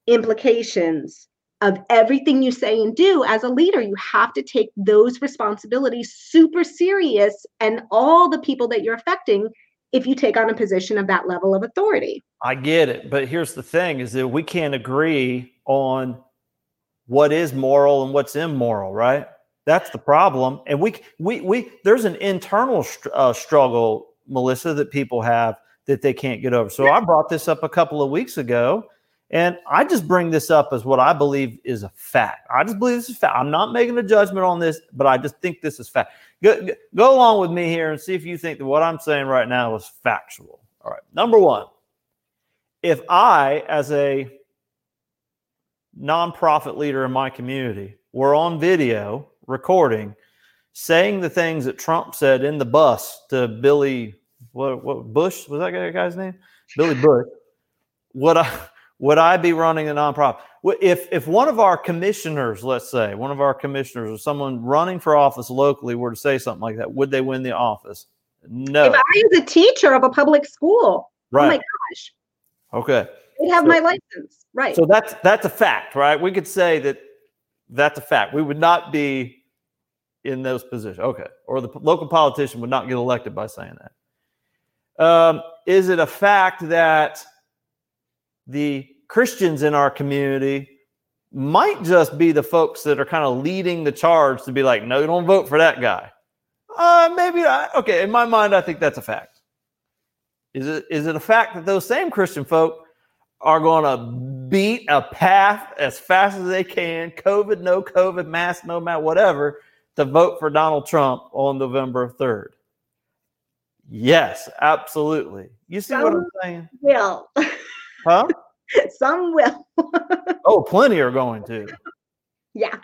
implications of everything you say and do as a leader. You have to take those responsibilities super serious, and all the people that you're affecting, if you take on a position of that level of authority. I get it. But here's the thing, is that we can't agree on what is moral and what's immoral, right? That's the problem. And we there's an internal struggle, Melissa, that people have that they can't get over. So I brought this up a couple of weeks ago, and I just bring this up as what I believe is a fact. I just believe this is fact. I'm not making a judgment on this, but I just think this is fact. Go along with me here and see if you think that what I'm saying right now is factual. All right. Number one, if I, as a nonprofit leader in my community, were on video recording saying the things that Trump said in the bus to Billy, what Bush, was that guy's name? Billy Bush. Would I be running a nonprofit? If one of our commissioners, let's say, one of our commissioners or someone running for office locally were to say something like that, would they win the office? No. If I was a teacher of a public school, right. Oh my gosh. Okay. They'd have my license, right. So that's a fact, right? We could say that that's a fact. We would not be in those positions. Okay. Or the local politician would not get elected by saying that. Is it a fact that the Christians in our community might just be the folks that are kind of leading the charge to be like, no, you don't vote for that guy? Maybe, in my mind, I think that's a fact. Is it a fact that those same Christian folk are going to beat a path as fast as they can, COVID, no COVID, mask, no mask, whatever, to vote for Donald Trump on November 3rd? Yes, absolutely. You see what I'm saying? Will. Huh? Some will. Oh, plenty are going to. Yeah.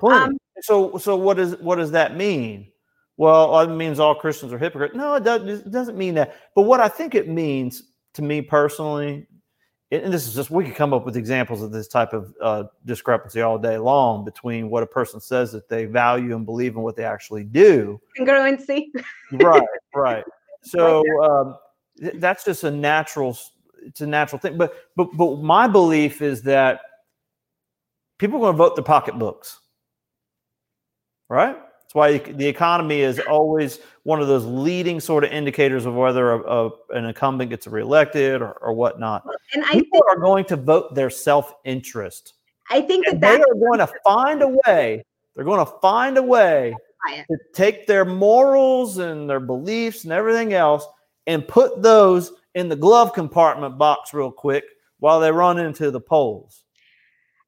Plenty. So what does that mean? Well, it means all Christians are hypocrites. No, it doesn't mean that. But what I think it means to me personally, and this is just, we could come up with examples of this type of discrepancy all day long between what a person says that they value and believe and what they actually do. Congruency. Right. So that's just a natural thing. But my belief is that people are going to vote their pocketbooks, right? That's why the economy is always one of those leading sort of indicators of whether an incumbent gets reelected or whatnot. And people are going to vote their self-interest. I think that they are going to find a way. They're going to find a way to take their morals and their beliefs and everything else and put those in the glove compartment box real quick while they run into the polls.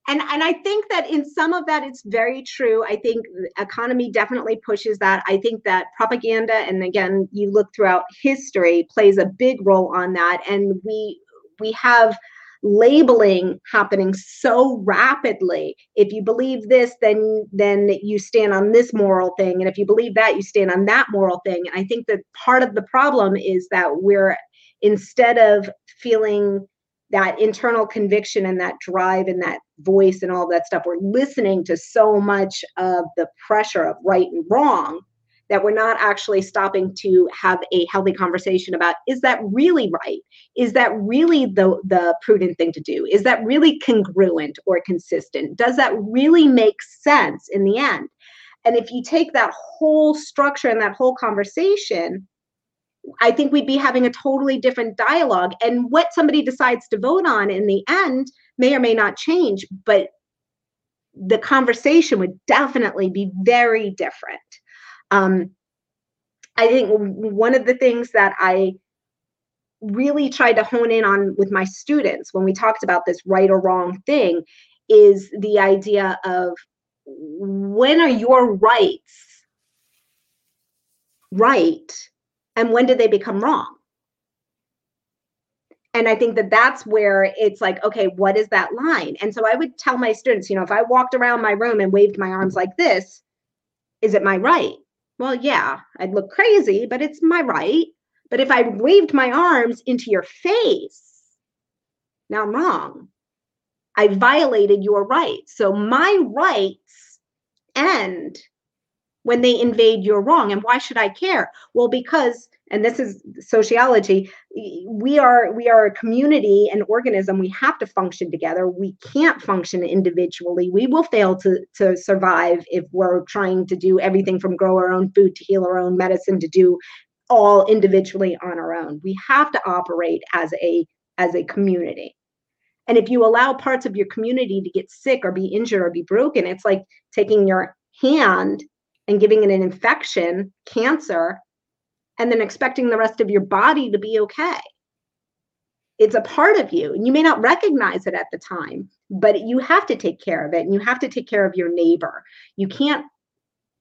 And I think that in some of that, it's very true. I think the economy definitely pushes that. I think that propaganda, and again, you look throughout history, plays a big role on that. And we have labeling happening so rapidly. If you believe this, then you stand on this moral thing. And if you believe that, you stand on that moral thing. And I think that part of the problem is that we're, instead of feeling that internal conviction and that drive and that voice and all that stuff, we're listening to so much of the pressure of right and wrong that we're not actually stopping to have a healthy conversation about, is that really right? Is that really the prudent thing to do? Is that really congruent or consistent? Does that really make sense in the end? And if you take that whole structure and that whole conversation, I think we'd be having a totally different dialogue, and what somebody decides to vote on in the end may or may not change, but the conversation would definitely be very different. I think one of the things that I really tried to hone in on with my students when we talked about this right or wrong thing is the idea of, when are your rights right? And when did they become wrong? And I think that that's where it's like, okay, what is that line? And so I would tell my students, if I walked around my room and waved my arms like this, is it my right? Well, yeah, I'd look crazy, but it's my right. But if I waved my arms into your face, now I'm wrong. I violated your right. So my rights end when they invade your wrong. And why should I care? Well, because, and this is sociology, we are a community and organism. We have to function together. We can't function individually. We will fail to survive if we're trying to do everything from grow our own food to heal our own medicine to do all individually on our own. We have to operate as a community. And if you allow parts of your community to get sick or be injured or be broken, it's like taking your hand and giving it an infection, cancer, and then expecting the rest of your body to be okay. It's a part of you, and you may not recognize it at the time, but you have to take care of it, and you have to take care of your neighbor. You can't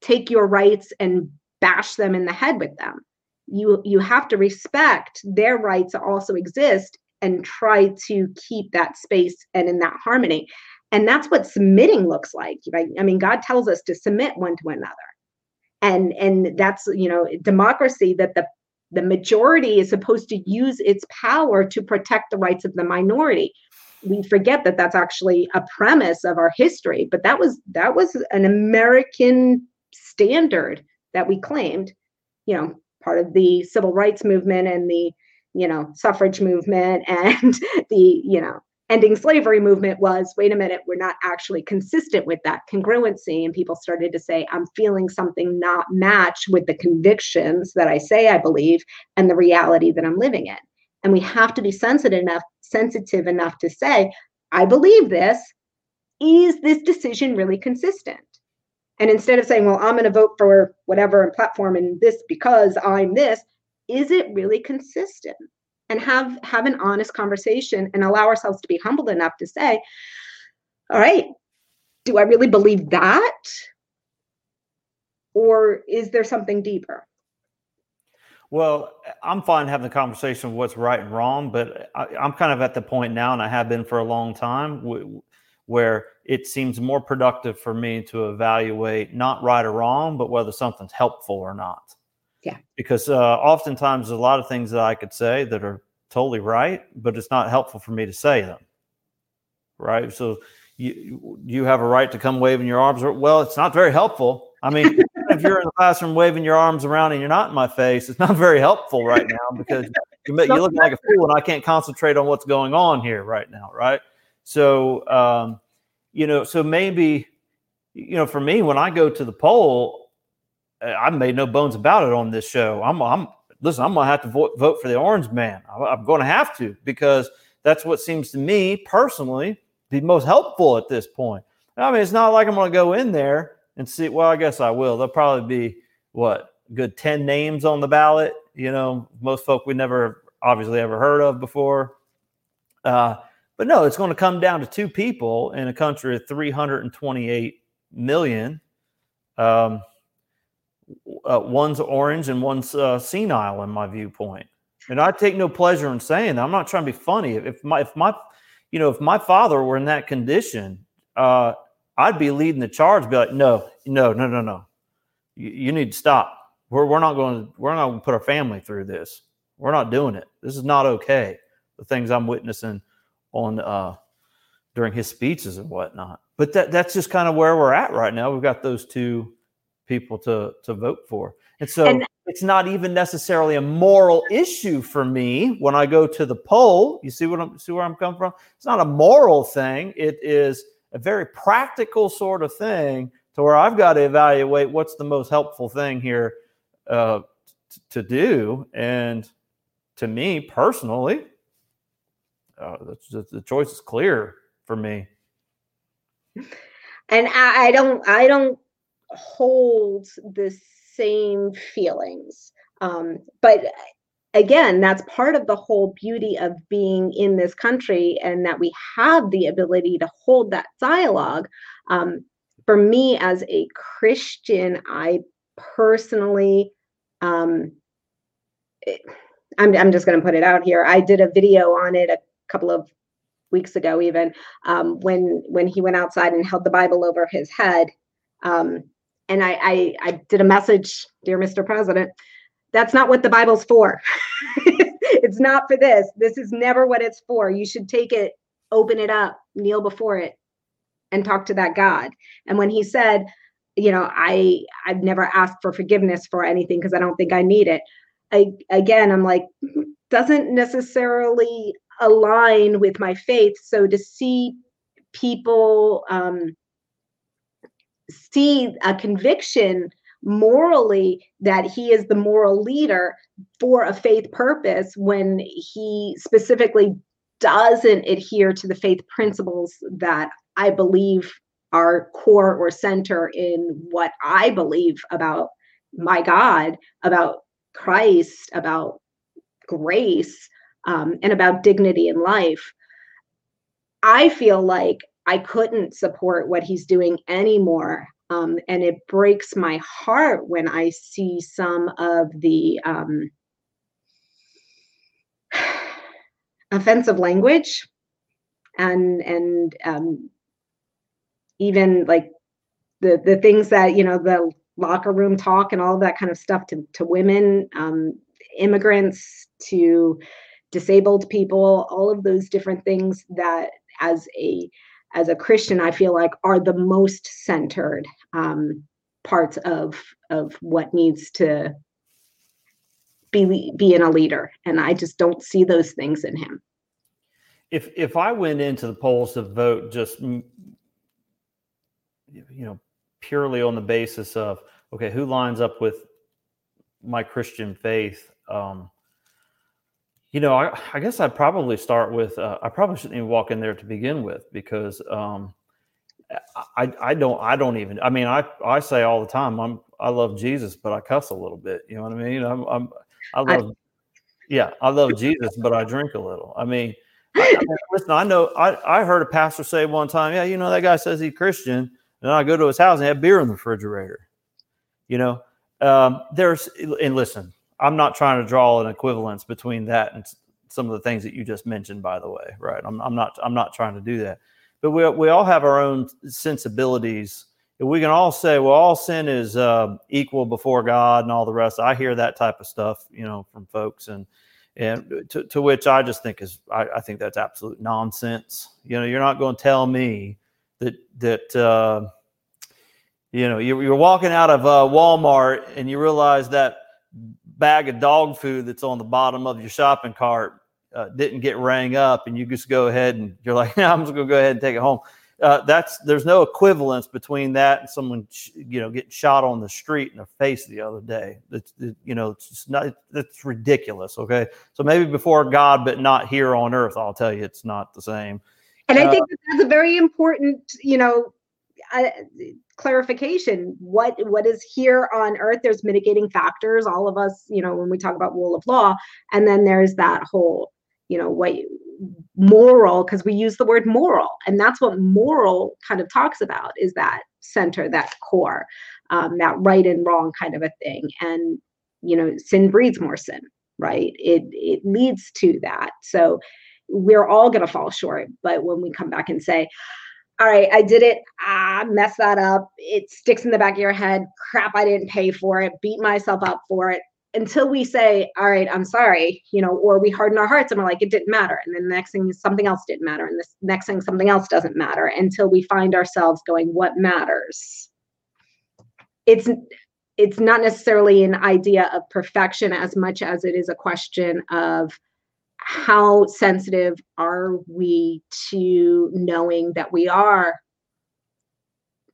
take your rights and bash them in the head with them. You have to respect their rights to also exist and try to keep that space and in that harmony. And that's what submitting looks like. I mean, God tells us to submit one to another. And that's, democracy, that the majority is supposed to use its power to protect the rights of the minority. We forget that that's actually a premise of our history, but that was an American standard that we claimed, part of the Civil Rights Movement and the, suffrage movement and the, ending slavery movement was, wait a minute, we're not actually consistent with that congruency. And people started to say, I'm feeling something not matched with the convictions that I say I believe and the reality that I'm living in. And we have to be sensitive enough to say, I believe this. Is this decision really consistent? And instead of saying, well, I'm going to vote for whatever platform and this because I'm this, is it really consistent? And have an honest conversation and allow ourselves to be humble enough to say, all right, do I really believe that? Or is there something deeper? Well, I'm fine having the conversation of what's right and wrong, but I'm kind of at the point now, and I have been for a long time, where it seems more productive for me to evaluate not right or wrong, but whether something's helpful or not. Yeah. Because oftentimes there's a lot of things that I could say that are totally right, but it's not helpful for me to say them. Right. So you have a right to come waving your arms. Well, it's not very helpful. I mean, if you're in the classroom waving your arms around and you're not in my face, it's not very helpful right now, because you look like a fool and I can't concentrate on what's going on here right now. Right. So, so maybe, for me, when I go to the poll, I've made no bones about it on this show. I'm going to have to vote for the orange man. I'm going to have to, because that's what seems to me personally be most helpful at this point. I mean, it's not like I'm going to go in there and see, well, I guess I will. There'll probably be a good 10 names on the ballot. Most folk we never obviously ever heard of before. But no, it's going to come down to two people in a country of 328 million. One's orange and one's senile in my viewpoint. And I take no pleasure in saying that. I'm not trying to be funny. If my father were in that condition, I'd be leading the charge. Be like, no. You need to stop. We're not going to put our family through this. We're not doing it. This is not okay. The things I'm witnessing on during his speeches and whatnot. But that's just kind of where we're at right now. We've got those two people to vote for. And so it's not even necessarily a moral issue for me when I go to the poll. You see where I'm coming from? It's not a moral thing. It is a very practical sort of thing, to where I've got to evaluate what's the most helpful thing here to do. And to me personally, the choice is clear for me. And I don't hold the same feelings. But again, that's part of the whole beauty of being in this country, and that we have the ability to hold that dialogue. For me as a Christian, I personally, I'm just going to put it out here. I did a video on it a couple of weeks ago, even when he went outside and held the Bible over his head, and I did a message, dear Mr. President, that's not what the Bible's for. It's not for this. This is never what it's for. You should take it, open it up, kneel before it, and talk to that God. And when he said, I've never asked for forgiveness for anything because I don't think I need it. I'm like, doesn't necessarily align with my faith. So to see people see a conviction morally that he is the moral leader for a faith purpose, when he specifically doesn't adhere to the faith principles that I believe are core or center in what I believe about my God, about Christ, about grace, and about dignity in life. I feel like I couldn't support what he's doing anymore. And it breaks my heart when I see some of the offensive language and even like the things that, the locker room talk and all of that kind of stuff to women, immigrants, to disabled people, all of those different things that as a Christian, I feel like are the most centered parts of what needs to be in a leader. And I just don't see those things in him. If I went into the polls to vote, just, purely on the basis of, okay, who lines up with my Christian faith, I guess I'd probably start with, I probably shouldn't even walk in there to begin with, because I say all the time, I love Jesus, but I cuss a little bit. You know what I mean? I love Jesus, but I drink a little. I mean, listen, I know, I heard a pastor say one time, yeah, that guy says he's Christian, and I go to his house and have beer in the refrigerator. There's, and listen, I'm not trying to draw an equivalence between that and some of the things that you just mentioned, by the way, right? I'm not trying to do that. But we all have our own sensibilities. If we can all say, well, all sin is equal before God and all the rest. I hear that type of stuff, you know, from folks, and to which I just think is, I think that's absolute nonsense. You know, you're not going to tell me that you know, you're walking out of Walmart and you realize that bag of dog food that's on the bottom of your shopping cart didn't get rang up, and you just go ahead and you're like, yeah, I'm just going to go ahead and take it home. There's no equivalence between that and someone, you know, getting shot on the street in their face the other day. It's ridiculous. Okay. So maybe before God, but not here on earth. I'll tell you, it's not the same. And I think that's a very important, you know, clarification. What is here on earth? There's mitigating factors. All of us, you know, when we talk about rule of law, and then there's that whole, you know, what moral, because we use the word moral, and that's what moral kind of talks about, is that center, that core, that right and wrong kind of a thing. And, you know, sin breeds more sin, right? It leads to that. So we're all going to fall short. But when we come back and say, all right, I did it, I messed that up, it sticks in the back of your head, crap, I didn't pay for it, beat myself up for it, until we say, all right, I'm sorry, you know, or we harden our hearts and we're like, it didn't matter. And then the next thing is something else didn't matter. And the next thing, something else doesn't matter, until we find ourselves going, what matters? It's not necessarily an idea of perfection as much as it is a question of, how sensitive are we to knowing that we are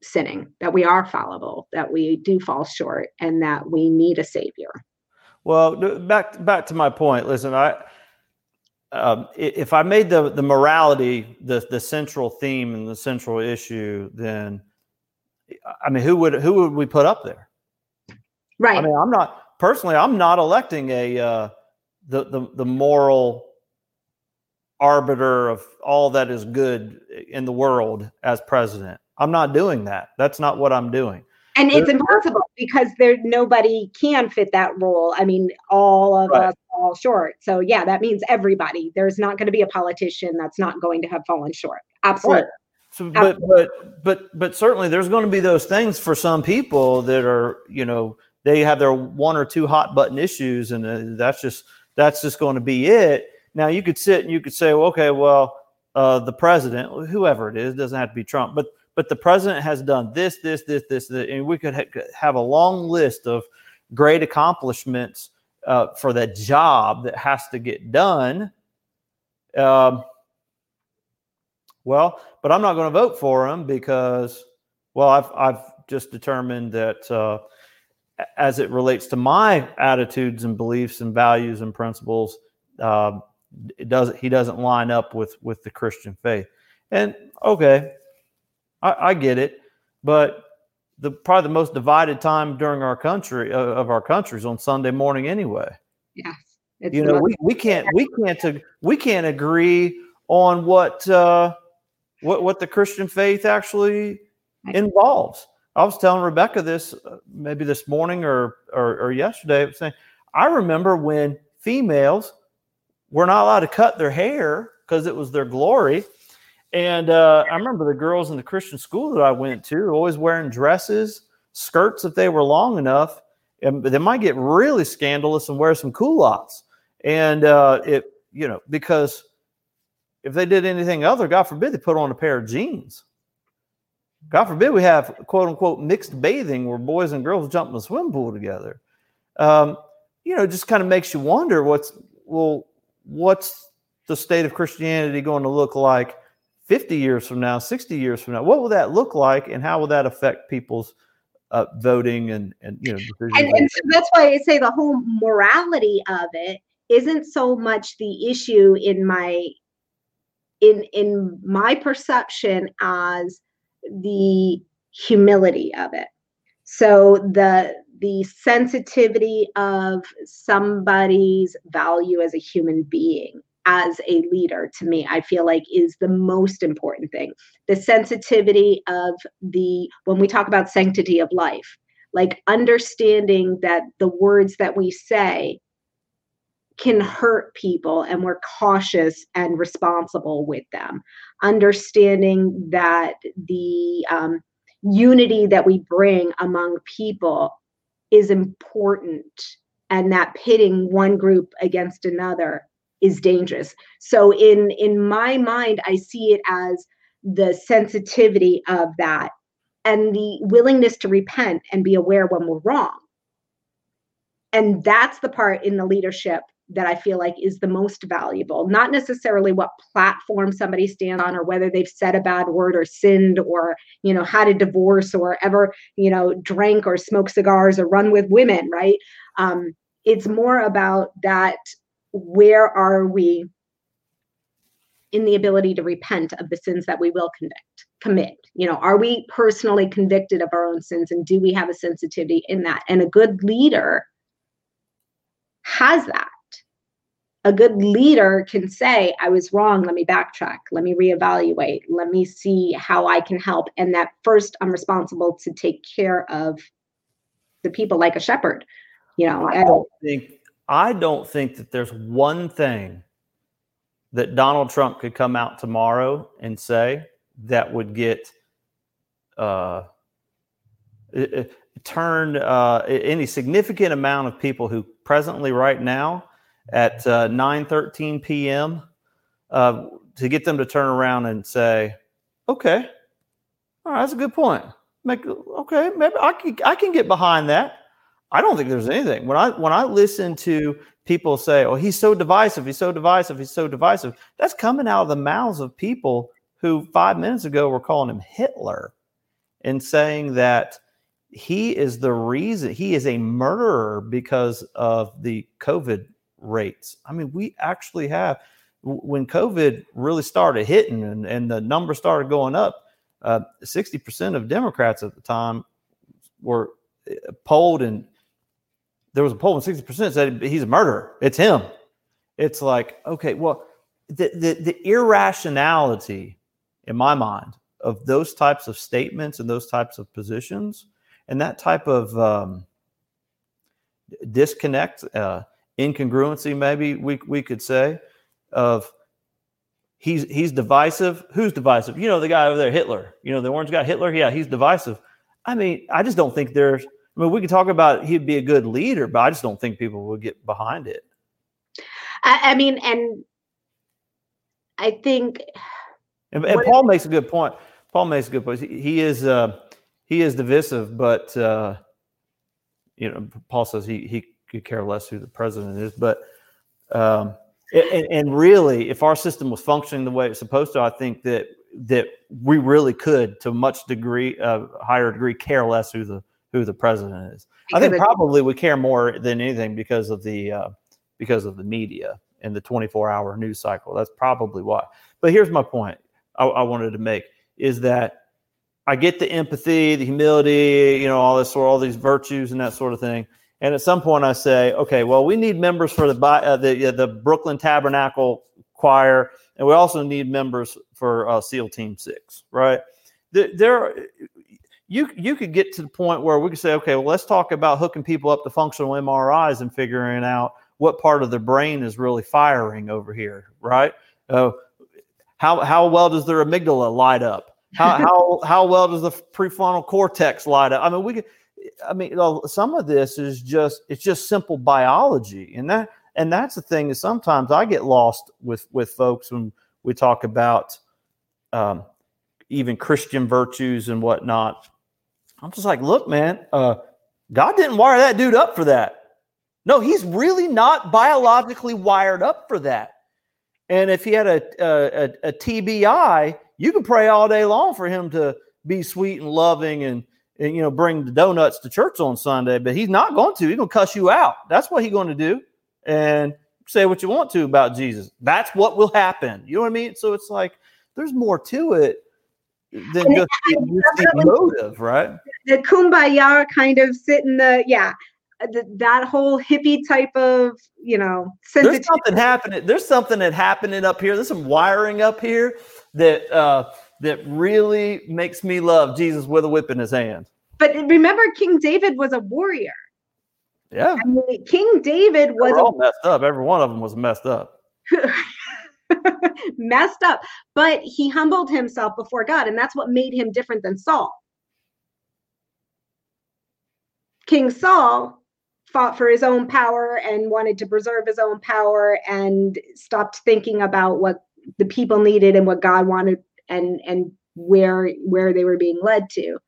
sinning, that we are fallible, that we do fall short, and that we need a savior? Well, back to my point. Listen, if I made the morality the central theme and the central issue, then I mean, who would we put up there? Right. I mean, I'm not electing a. The moral arbiter of all that is good in the world as president. I'm not doing that. That's not what I'm doing. And it's impossible, because nobody can fit that role. I mean, all of us fall short. So yeah, that means everybody. There's not going to be a politician that's not going to have fallen short. Absolutely. Right. So, but certainly there's going to be those things for some people that are, you know, they have their one or two hot button issues, and that's just going to be it. Now, you could sit and you could say, well, okay, well, the president, whoever it is, doesn't have to be Trump, but the president has done this, and we could have a long list of great accomplishments for that job that has to get done. Well, but I'm not going to vote for him because, well, I've just determined that as it relates to my attitudes and beliefs and values and principles, he doesn't line up with the Christian faith. And okay, I get it, but probably the most divided time during our country of our country is on Sunday morning anyway. Yes, you know, we can't agree on what the Christian faith actually involves. I was telling Rebecca this maybe this morning or yesterday. I was saying, I remember when females were not allowed to cut their hair because it was their glory. And I remember the girls in the Christian school that I went to always wearing dresses, skirts if they were long enough. And they might get really scandalous and wear some culottes. And because if they did anything other, God forbid, they put on a pair of jeans. God forbid we have, quote unquote, mixed bathing where boys and girls jump in the swim pool together. You know, it just kind of makes you wonder what's the state of Christianity going to look like 50 years from now, 60 years from now? What will that look like, and how will that affect people's voting and you know, decisions? And so that's why I say the whole morality of it isn't so much the issue in my perception as the humility of it. So the sensitivity of somebody's value as a human being, as a leader, to me, I feel like is the most important thing. The sensitivity of when we talk about sanctity of life, like understanding that the words that we say can hurt people and we're cautious and responsible with them. Understanding that the unity that we bring among people is important and that pitting one group against another is dangerous. So in my mind, I see it as the sensitivity of that and the willingness to repent and be aware when we're wrong. And that's the part in the leadership that I feel like is the most valuable, not necessarily what platform somebody stands on or whether they've said a bad word or sinned or, you know, had a divorce or ever, you know, drank or smoked cigars or run with women, right? It's more about that, where are we in the ability to repent of the sins that we will commit? You know, are we personally convicted of our own sins and do we have a sensitivity in that? And a good leader has that. A good leader can say, I was wrong. Let me backtrack. Let me reevaluate. Let me see how I can help. And that first, I'm responsible to take care of the people like a shepherd. You know, I don't think that there's one thing that Donald Trump could come out tomorrow and say that would get turned any significant amount of people who presently right now at 9:13 p.m. To get them to turn around and say, okay, all right, that's a good point. Maybe I can get behind that. I don't think there's anything. When I listen to people say, oh, he's so divisive, that's coming out of the mouths of people who 5 minutes ago were calling him Hitler and saying that he is the reason, he is a murderer because of the COVID rates. I mean, we actually have, when COVID really started hitting and the numbers started going up, 60% of Democrats at the time were polled, and there was a poll and 60% said he's a murderer. It's him. It's like, okay, well, the irrationality in my mind of those types of statements and those types of positions and that type of disconnect, incongruency, maybe we could say, of he's divisive. Who's divisive? You know, the guy over there, Hitler. You know, the orange guy, Hitler. Yeah, he's divisive. I mean, I just don't think there's, I mean, we can talk about he'd be a good leader, but I just don't think people will get behind it. I mean, and I think. And Paul makes a good point. He is divisive, but, you know, Paul says he could care less who the president is. But, and really, if our system was functioning the way it's supposed to, I think that we really could, to much degree, higher degree, care less who the president is. Because I think probably we care more than anything because of the media and the 24-hour news cycle. That's probably why. But here's my point I wanted to make is that I get the empathy, the humility, you know, all these virtues and that sort of thing. And at some point I say, okay, well, we need members for the Brooklyn Tabernacle Choir, and we also need members for SEAL Team 6, right? You could get to the point where we could say, okay, well, let's talk about hooking people up to functional MRIs and figuring out what part of their brain is really firing over here, right? How well does their amygdala light up? How well does the prefrontal cortex light up? I mean, some of this is just simple biology, and that's the thing is sometimes I get lost with folks when we talk about even Christian virtues and whatnot. I'm just like, look, man, God didn't wire that dude up for that. No, he's really not biologically wired up for that. And if he had a TBI, you could pray all day long for him to be sweet and loving and you know, bring the donuts to church on Sunday, but he's not going to. He's going to cuss you out. That's what he's going to do. And say what you want to about Jesus. That's what will happen. You know what I mean? So it's like there's more to it than just the motive, right? The kumbaya kind of sit in the, yeah, that whole hippie type of, you know, sensitivity. There's something happening up here. There's some wiring up here that really makes me love Jesus with a whip in his hand. But remember, King David was a warrior. Yeah. I mean, King David was all messed up. Every one of them was messed up. Messed up. But he humbled himself before God, and that's what made him different than Saul. King Saul fought for his own power and wanted to preserve his own power and stopped thinking about what the people needed and what God wanted and where they were being led to.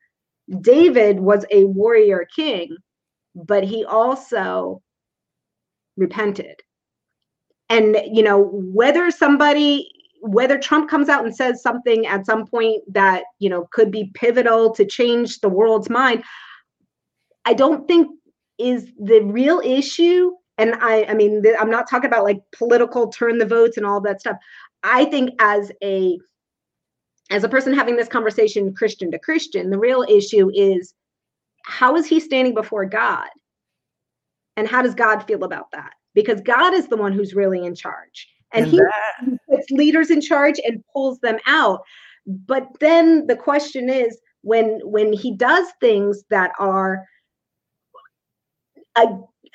David was a warrior king, but he also repented. And, you know, whether Trump comes out and says something at some point that, you know, could be pivotal to change the world's mind, I don't think is the real issue. And I mean, I'm not talking about like political turn the votes and all that stuff. I think as a person having this conversation, Christian to Christian, the real issue is, how is he standing before God? And how does God feel about that? Because God is the one who's really in charge. And he puts leaders in charge and pulls them out. But then the question is, when he does things that are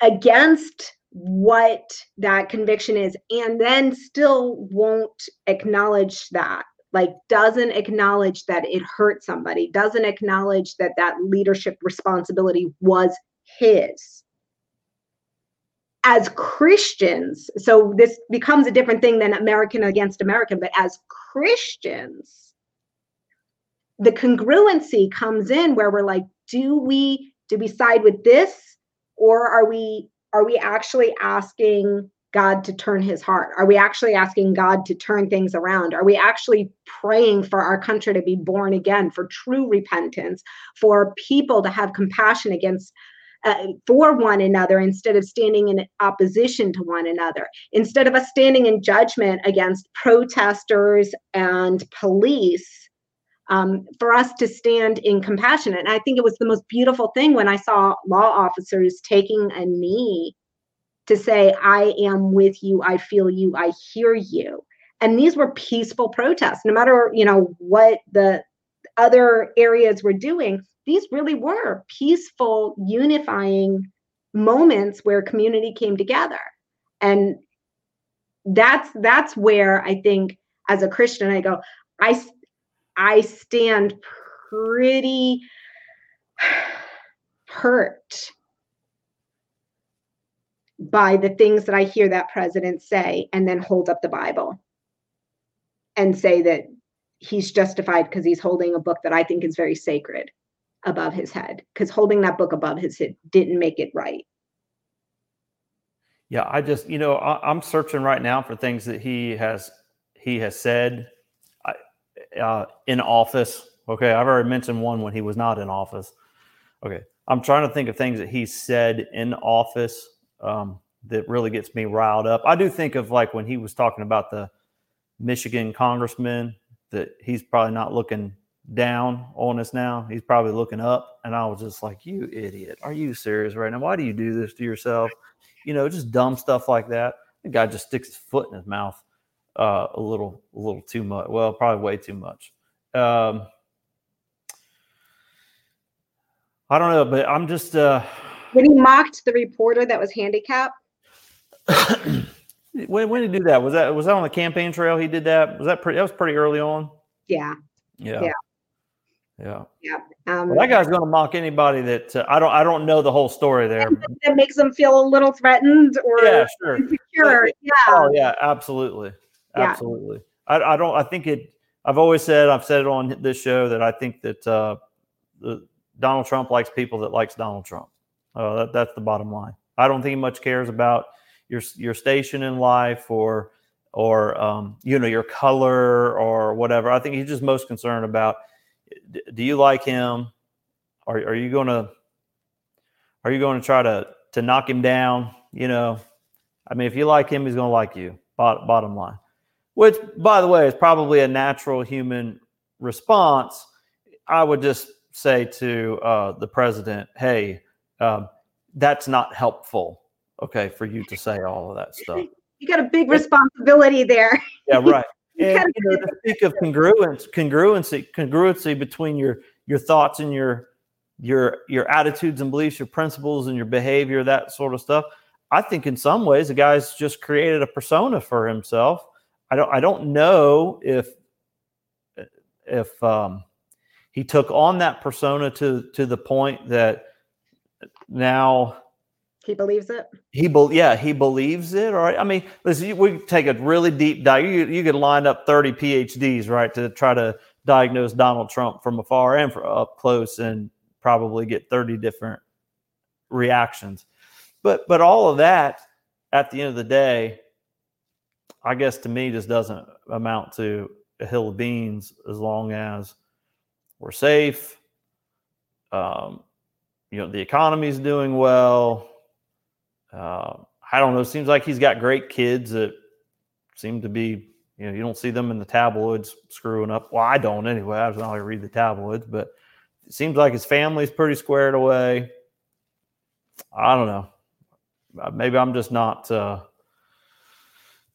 against what that conviction is, and then still won't acknowledge that, like doesn't acknowledge that it hurt somebody, doesn't acknowledge that leadership responsibility was his. As Christians, so this becomes a different thing than American against American, but as Christians, the congruency comes in where we're like, do we side with this? Or are we actually asking God to turn his heart? Are we actually asking God to turn things around? Are we actually praying for our country to be born again, for true repentance, for people to have compassion for one another instead of standing in opposition to one another, instead of us standing in judgment against protesters and police? For us to stand in compassion. And I think it was the most beautiful thing when I saw law officers taking a knee to say, I am with you, I feel you, I hear you. And these were peaceful protests. No matter, you know, what the other areas were doing, these really were peaceful, unifying moments where community came together. And that's where I think as a Christian, I go, I stand pretty hurt by the things that I hear that president say, and then hold up the Bible and say that he's justified because he's holding a book that I think is very sacred above his head, because holding that book above his head didn't make it right. Yeah, I just, you know, I'm searching right now for things that he has said in office. Okay. I've already mentioned one when he was not in office. Okay. I'm trying to think of things that he said in office that really gets me riled up. I do think of like when he was talking about the Michigan congressman, that he's probably not looking down on us now. He's probably looking up. And I was just like, you idiot. Are you serious right now? Why do you do this to yourself? You know, just dumb stuff like that. The guy just sticks his foot in his mouth a little too much. Well, probably way too much. I don't know, but I'm just when he mocked the reporter that was handicapped. When did he do that? Was that on the campaign trail? He did that. That was pretty early on. Yeah. Yeah. Yeah. Yeah. Yeah. Well, that guy's going to mock anybody that I don't know the whole story there. That makes them feel a little threatened or insecure. Yeah. Oh yeah, absolutely. Yeah. Absolutely. I've always said, I've said it on this show, that I think that Donald Trump likes people that likes Donald Trump. That's the bottom line. I don't think he much cares about your station in life or you know, your color or whatever. I think he's just most concerned about, do you like him? Are you going to try to knock him down? You know, I mean, if you like him, he's going to like you. Bottom line, which, by the way, is probably a natural human response. I would just say to the president, hey, that's not helpful, okay, for you to say all of that stuff. You got a big responsibility there. Yeah, right. And you know, to speak of congruency between your thoughts and your your attitudes and beliefs, your principles and your behavior, that sort of stuff. I think in some ways the guy's just created a persona for himself. I don't know if he took on that persona to the point that now he believes it. He believes it. All right. I mean, listen, we take a really deep dive. You could line up 30 PhDs, right, to try to diagnose Donald Trump from afar and from up close, and probably get 30 different reactions. But all of that, at the end of the day, I guess to me just doesn't amount to a hill of beans as long as we're safe. The economy's doing well. I don't know. It seems like he's got great kids that seem to be, you don't see them in the tabloids screwing up. Well, I don't anyway. I don't really read the tabloids, but it seems like his family's pretty squared away. I don't know. Maybe I'm just not,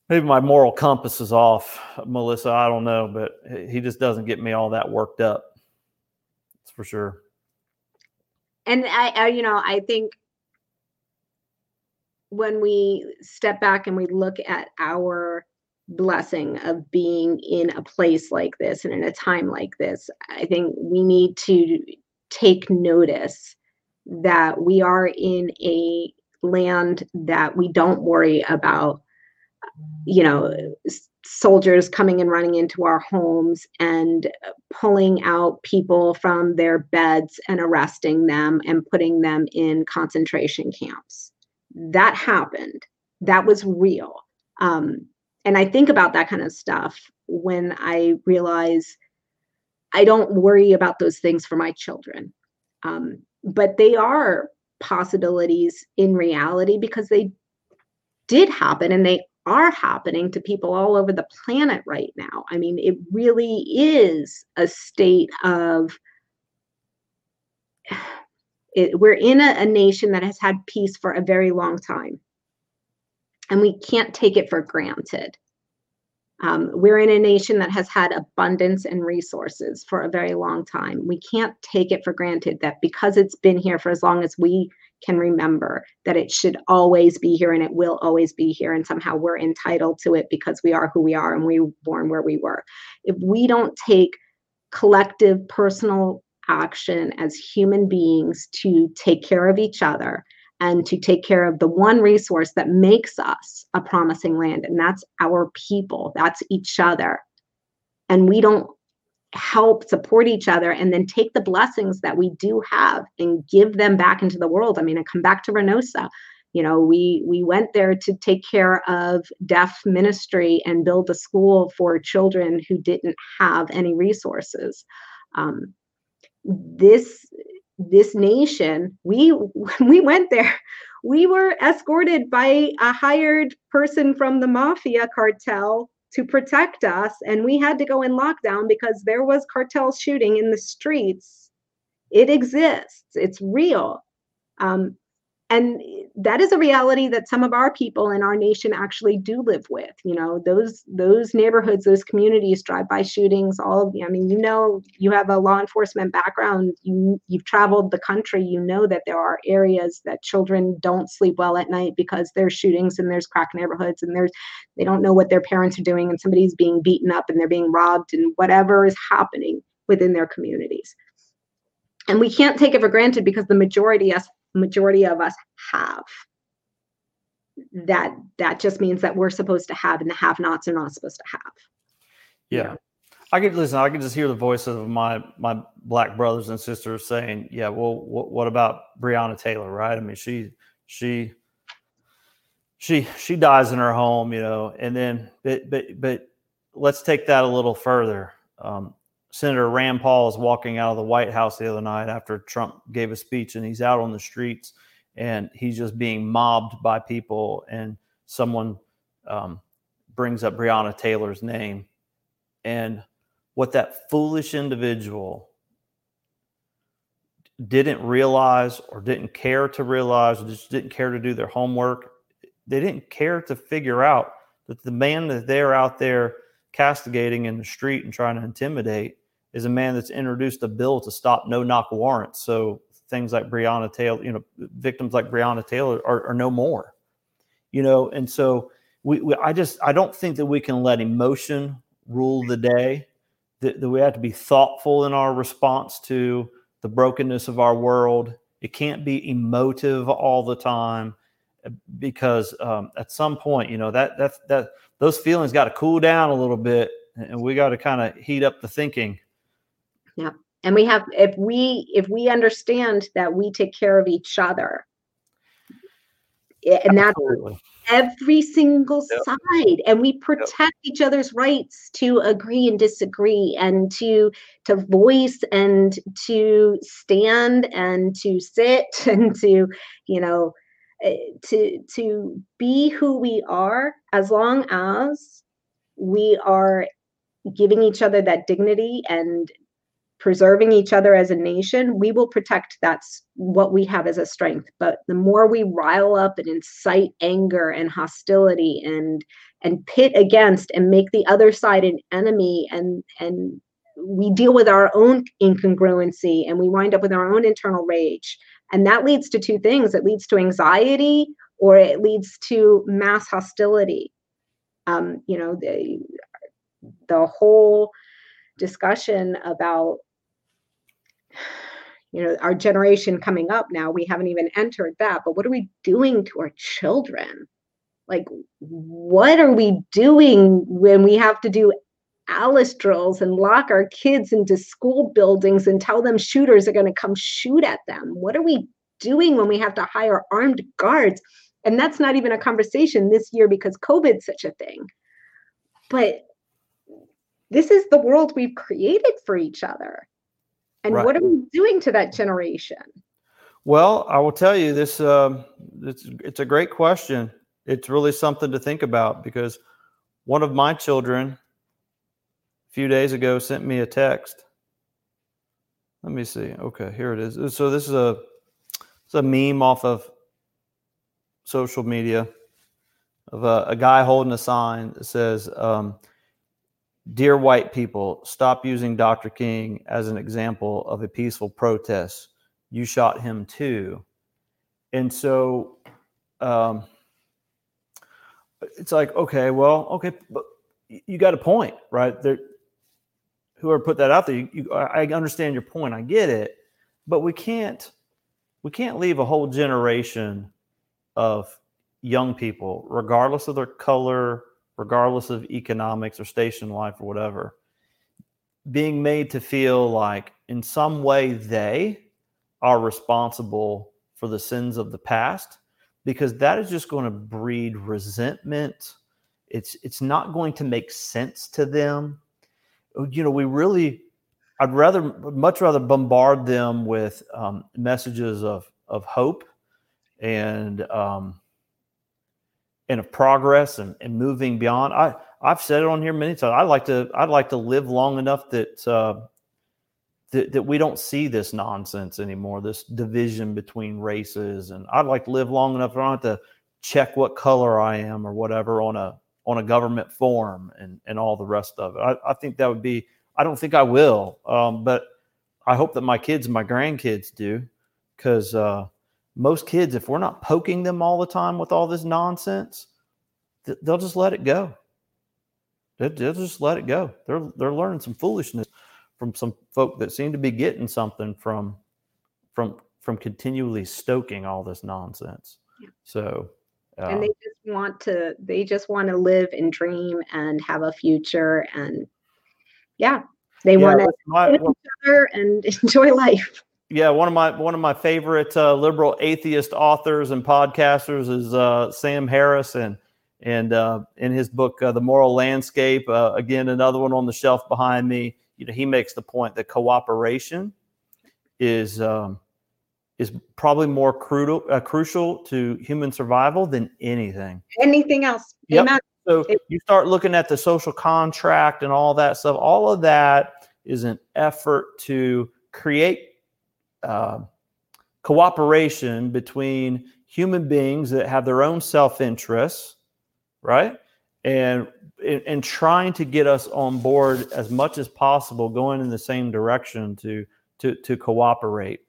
maybe my moral compass is off, Melissa. I don't know, but he just doesn't get me all that worked up. That's for sure. And I think when we step back and we look at our blessing of being in a place like this and in a time like this, I think we need to take notice that we are in a land that we don't worry about, soldiers coming and running into our homes and pulling out people from their beds and arresting them and putting them in concentration camps. That happened. That was real. And I think about that kind of stuff when I realize I don't worry about those things for my children. But they are possibilities in reality because they did happen and they are happening to people all over the planet right now. I mean, it really is a state of... we're in a nation that has had peace for a very long time, and we can't take it for granted. We're in a nation that has had abundance and resources for a very long time. We can't take it for granted that because it's been here for as long as we can remember, that it should always be here and it will always be here. And somehow we're entitled to it because we are who we are and we were born where we were. If we don't take collective personal action as human beings to take care of each other and to take care of the one resource that makes us a promising land, and that's our people, that's each other. And we don't help support each other and then take the blessings that we do have and give them back into the world. I mean, I come back to Reynosa. We went there to take care of deaf ministry and build a school for children who didn't have any resources. This nation, when we went there, we were escorted by a hired person from the mafia cartel to protect us, and we had to go in lockdown because there was cartel shooting in the streets. It exists. It's real. And that is a reality that some of our people in our nation actually do live with. Those neighborhoods, those communities, drive-by shootings, all of you have a law enforcement background. You've traveled the country. You know that there are areas that children don't sleep well at night because there's shootings and there's crack neighborhoods and they don't know what their parents are doing and somebody's being beaten up and they're being robbed and whatever is happening within their communities. And we can't take it for granted because the majority of us have. That just means that we're supposed to have, and the have-nots are not supposed to have. Yeah. I could just hear the voices of my black brothers and sisters saying, yeah, well, what about Breonna Taylor, right? I mean, she dies in her home, and then, but let's take that a little further. Senator Rand Paul is walking out of the White House the other night after Trump gave a speech, and he's out on the streets and he's just being mobbed by people. And someone brings up Breonna Taylor's name, and what that foolish individual didn't realize or didn't care to realize, or just didn't care to do their homework. They didn't care to figure out that the man that they're out there castigating in the street and trying to intimidate is a man that's introduced a bill to stop no-knock warrants. So things like Breonna Taylor, you know, victims like Breonna Taylor are no more, you know. And so I don't think that we can let emotion rule the day, that we have to be thoughtful in our response to the brokenness of our world. It can't be emotive all the time, because at some point, you know, that those feelings got to cool down a little bit, and we got to kind of heat up the thinking. Yeah. And we have, if we understand that we take care of each other, and that's every single side, and we protect each other's rights to agree and disagree, and to voice, and to stand, and to sit, and to, you know, to be who we are, as long as we are giving each other that dignity and preserving each other as a nation, we will protect. That's what we have as a strength. But the more we rile up and incite anger and hostility and pit against and make the other side an enemy, and we deal with our own incongruency, and we wind up with our own internal rage. And that leads to two things. It leads to anxiety, or it leads to mass hostility. You know, the whole discussion about, you know, our generation coming up now, we haven't even entered that, but what are we doing to our children? Like, what are we doing when we have to do Alice drills and lock our kids into school buildings and tell them shooters are going to come shoot at them? What are we doing when we have to hire armed guards? And that's not even a conversation this year because COVID's such a thing. But this is the world we've created for each other. And What are we doing to that generation? Well, I will tell you this, it's a great question. It's really something to think about, because one of my children a few days ago sent me a text. Let me see. Okay, here it is. So this is a meme off of social media of a guy holding a sign that says, "Dear white people, stop using Dr. King as an example of a peaceful protest. You shot him too." And so it's like, okay, but you got a point, right? Whoever put that out there, I understand your point. I get it, but we can't leave a whole generation of young people, regardless of their color, regardless of economics or station in life or whatever, being made to feel like in some way they are responsible for the sins of the past, because that is just going to breed resentment. It's not going to make sense to them. You know, I'd much rather bombard them with messages of hope and of progress and moving beyond. I've said it on here many times. I'd like to live long enough that we don't see this nonsense anymore, this division between races. And I'd like to live long enough that I don't have to check what color I am or whatever on a government form and all the rest of it. I think that would be. I don't think I will, but I hope that my kids and my grandkids do, because most kids, if we're not poking them all the time with all this nonsense, they'll just let it go. They'll just let it go. They're learning some foolishness from some folk that seem to be getting something from continually stoking all this nonsense. So, and they just want to live and dream and have a future, and they want to live with each other and enjoy life. Yeah, one of my favorite liberal atheist authors and podcasters is Sam Harris, and in his book The Moral Landscape, again another one on the shelf behind me. You know, he makes the point that cooperation is probably more crucial to human survival than anything else. Yep. Amen. So you start looking at the social contract and all that stuff. All of that is an effort to create cooperation between human beings that have their own self-interests, right? And trying to get us on board as much as possible, going in the same direction to cooperate.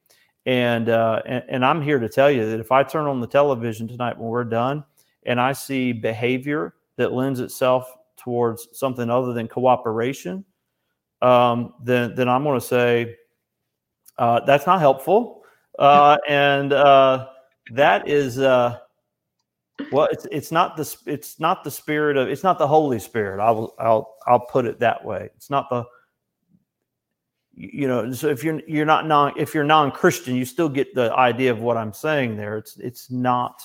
And I'm here to tell you that if I turn on the television tonight when we're done and I see behavior that lends itself towards something other than cooperation, then I'm going to say that's not helpful, and that is well, it's not the spirit of, it's not the Holy Spirit. I'll put it that way. It's not the, you know, so if you're non-Christian, you still get the idea of what I'm saying there. It's not,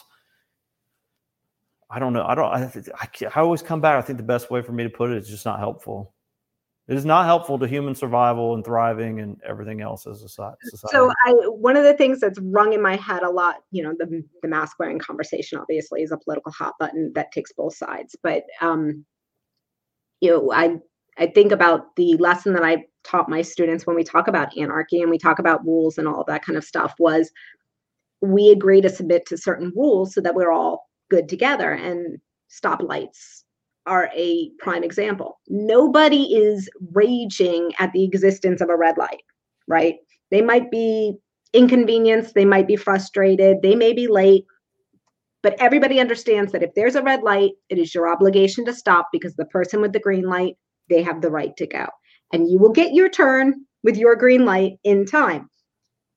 I don't know. I always come back. I think the best way for me to put it is just not helpful. It is not helpful to human survival and thriving and everything else as a society. So one of the things that's rung in my head a lot, you know, the mask wearing conversation obviously is a political hot button that takes both sides. But, you know, I think about the lesson that I taught my students when we talk about anarchy and we talk about rules and all that kind of stuff was we agree to submit to certain rules so that we're all good together, and stoplights are a prime example. Nobody is raging at the existence of a red light, right? They might be inconvenienced, they might be frustrated, they may be late, but everybody understands that if there's a red light, it is your obligation to stop because the person with the green light, they have the right to go. And you will get your turn with your green light in time.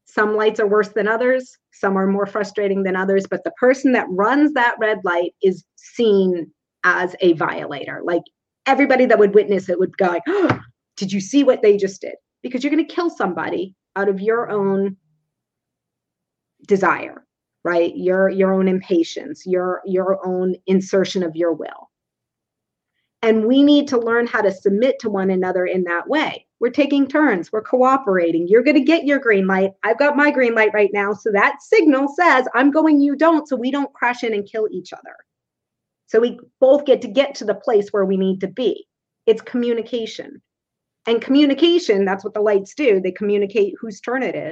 Some lights are worse than others. Some are more frustrating than others. But the person that runs that red light is seen as a violator. Like everybody that would witness it would go like, oh, did you see what they just did? Because you're going to kill somebody out of your own desire, right? Your own impatience, your own insertion of your will. And we need to learn how to submit to one another in that way. We're taking turns. We're cooperating. You're going to get your green light. I've got my green light right now. So that signal says I'm going, you don't. So we don't crash in and kill each other. So we both get to the place where we need to be. It's communication. And communication, that's what the lights do. They communicate whose turn it is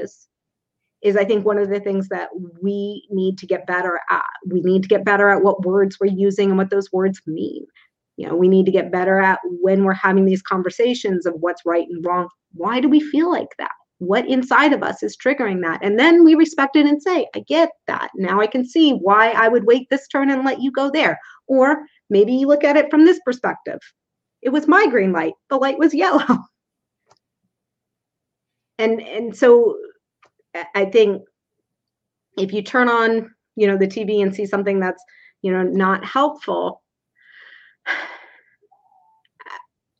I think one of the things that we need to get better at. We need to get better at what words we're using and what those words mean. You know, we need to get better at when we're having these conversations of what's right and wrong. Why do we feel like that? What inside of us is triggering that? And then we respect it and say, I get that. Now I can see why I would wait this turn and let you go there. Or maybe you look at it from this perspective. It was my green light. The light was yellow. And so I think if you turn on, you know, the TV and see something that's, you know, not helpful,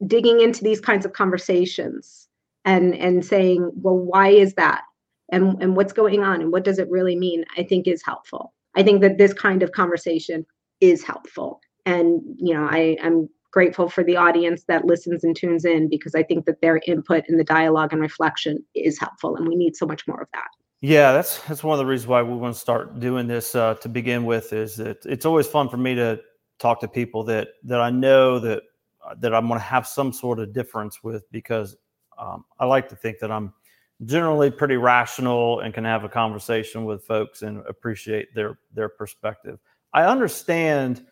digging into these kinds of conversations and saying, well, why is that? And what's going on? And what does it really mean? I think is helpful. I think that this kind of conversation is helpful. And, you know, I'm grateful for the audience that listens and tunes in, because I think that their input in the dialogue and reflection is helpful. And we need so much more of that. Yeah, that's one of the reasons why we want to start doing this to begin with, is that it's always fun for me to talk to people that I know that I'm going to have some sort of difference with, because I like to think that I'm generally pretty rational and can have a conversation with folks and appreciate their perspective. I understand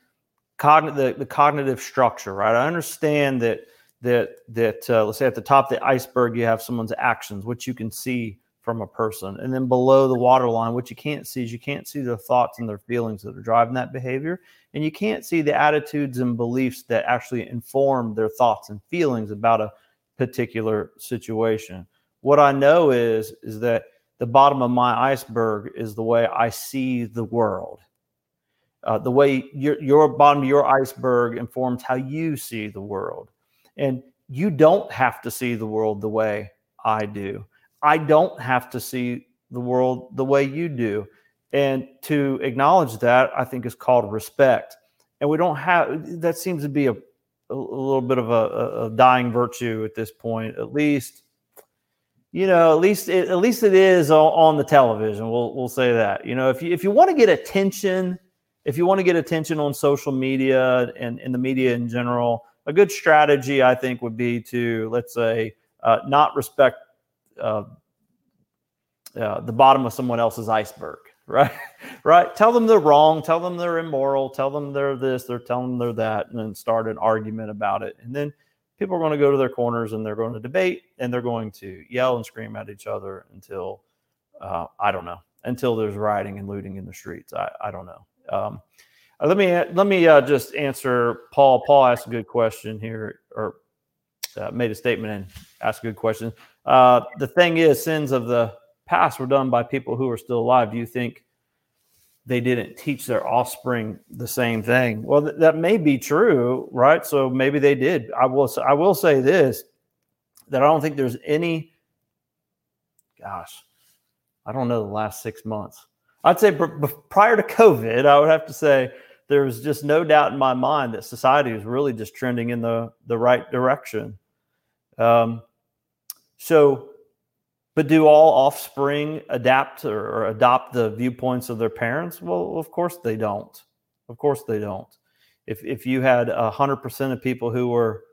the cognitive structure, right? I understand that let's say at the top of the iceberg, you have someone's actions, which you can see from a person. And then below the waterline, what you can't see is you can't see their thoughts and their feelings that are driving that behavior. And you can't see the attitudes and beliefs that actually inform their thoughts and feelings about a particular situation. What I know is that the bottom of my iceberg is the way I see the world. The way your bottom of your iceberg informs how you see the world. And you don't have to see the world the way I do. I don't have to see the world the way you do. And to acknowledge that, I think, is called respect. And we don't have, that seems to be a little bit of a dying virtue at this point, at least, you know, at least it is on the television. We'll say that, you know, if you want to get attention, on social media and in the media in general, a good strategy, I think, would be to, let's say, not respect the bottom of someone else's iceberg, right? Right. Tell them they're wrong. Tell them they're immoral. Tell them they're this. Tell them they're that, and then start an argument about it. And then people are going to go to their corners and they're going to debate and they're going to yell and scream at each other until I don't know, until there's rioting and looting in the streets. I don't know. Let me just answer Paul. Paul asked a good question here, or made a statement and asked a good question. The thing is, sins of the past were done by people who are still alive. Do you think they didn't teach their offspring the same thing? Well, that may be true, right? So maybe they did. I will say this, that I don't think there's any, I don't know the last 6 months. I'd say prior to COVID, I would have to say there was just no doubt in my mind that society was really just trending in the right direction. But do all offspring adapt or adopt the viewpoints of their parents? Well, of course they don't. Of course they don't. If you had 100% of people who were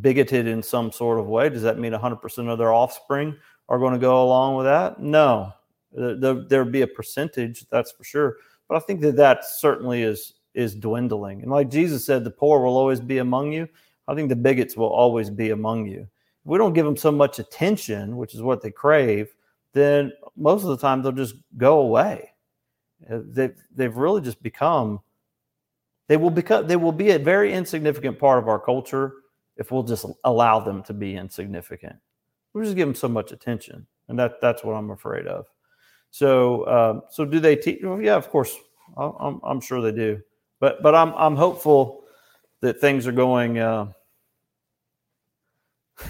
bigoted in some sort of way, does that mean 100% of their offspring are going to go along with that? No. There'd be a percentage, that's for sure. But I think that certainly is dwindling. And like Jesus said, the poor will always be among you. I think the bigots will always be among you. If we don't give them so much attention, which is what they crave, then most of the time they'll just go away. They've really just become, they will be a very insignificant part of our culture if we'll just allow them to be insignificant. We just give them so much attention, and that's what I'm afraid of. So do they teach? Well, yeah, of course. I'm sure they do, but I'm hopeful that things are going.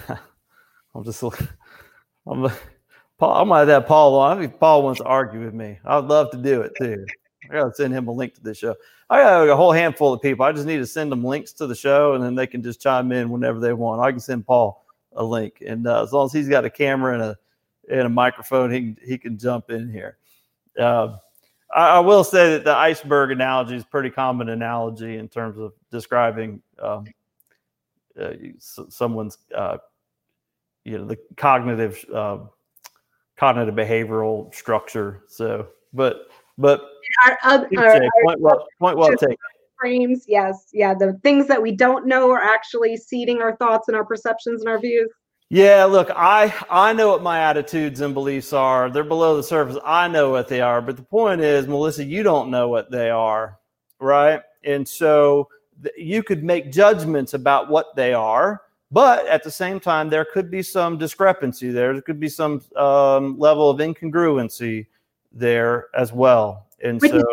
I'm gonna have that Paul on. I think Paul wants to argue with me. I'd love to do it too. I gotta send him a link to this show. I got a whole handful of people. I just need to send them links to the show, and then they can just chime in whenever they want. I can send Paul a link, and as long as he's got a camera and a microphone, he can jump in here. I will say that the iceberg analogy is a pretty common analogy in terms of describing someone's the cognitive behavioral structure. So, but point well taken. Frames, yes, yeah, the things that we don't know are actually seeding our thoughts and our perceptions and our views. Yeah, look, I know what my attitudes and beliefs are. They're below the surface. I know what they are. But the point is, Melissa, you don't know what they are, right? And so you could make judgments about what they are, but at the same time, there could be some discrepancy there. There could be some level of incongruency there as well. And so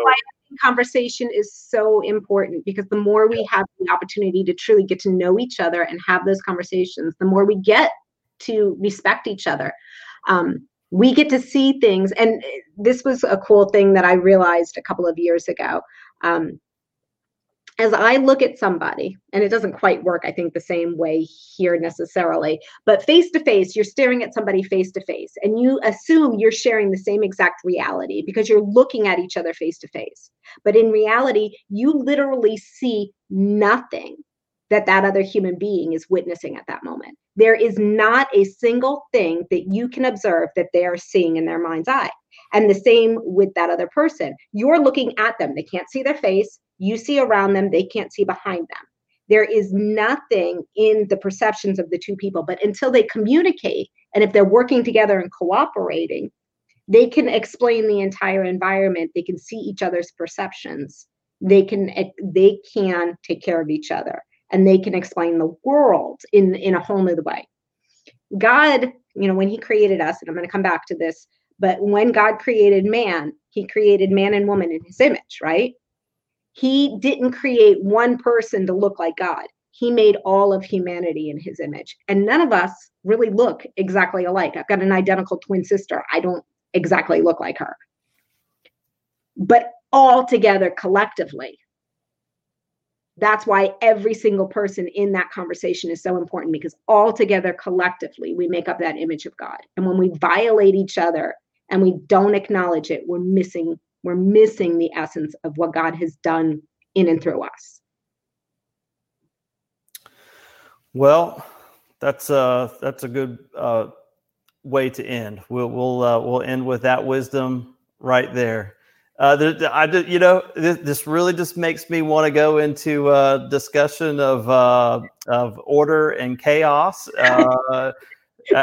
conversation is so important, because the more we have the opportunity to truly get to know each other and have those conversations, the more we get to respect each other. We get to see things. And this was a cool thing that I realized a couple of years ago. As I look at somebody, and it doesn't quite work, I think, the same way here necessarily, but face to face, you're staring at somebody face to face, and you assume you're sharing the same exact reality because you're looking at each other face to face. But in reality, you literally see nothing that other human being is witnessing at that moment. There is not a single thing that you can observe that they are seeing in their mind's eye. And the same with that other person. You're looking at them. They can't see their face. You see around them, they can't see behind them. There is nothing in the perceptions of the two people, but until they communicate, and if they're working together and cooperating, they can explain the entire environment. They can see each other's perceptions. They can take care of each other, and they can explain the world in a whole new way. God, when he created us, and I'm going to come back to this, but when God created man, he created man and woman in his image, right? He didn't create one person to look like God. He made all of humanity in his image. And none of us really look exactly alike. I've got an identical twin sister. I don't exactly look like her. But all together, collectively, that's why every single person in that conversation is so important, because all together, collectively, we make up that image of God. And when we violate each other and we don't acknowledge it, we're missing the essence of what God has done in and through us. Well, that's a good way to end. We'll end with that wisdom right there. This really just makes me want to go into a discussion of order and chaos.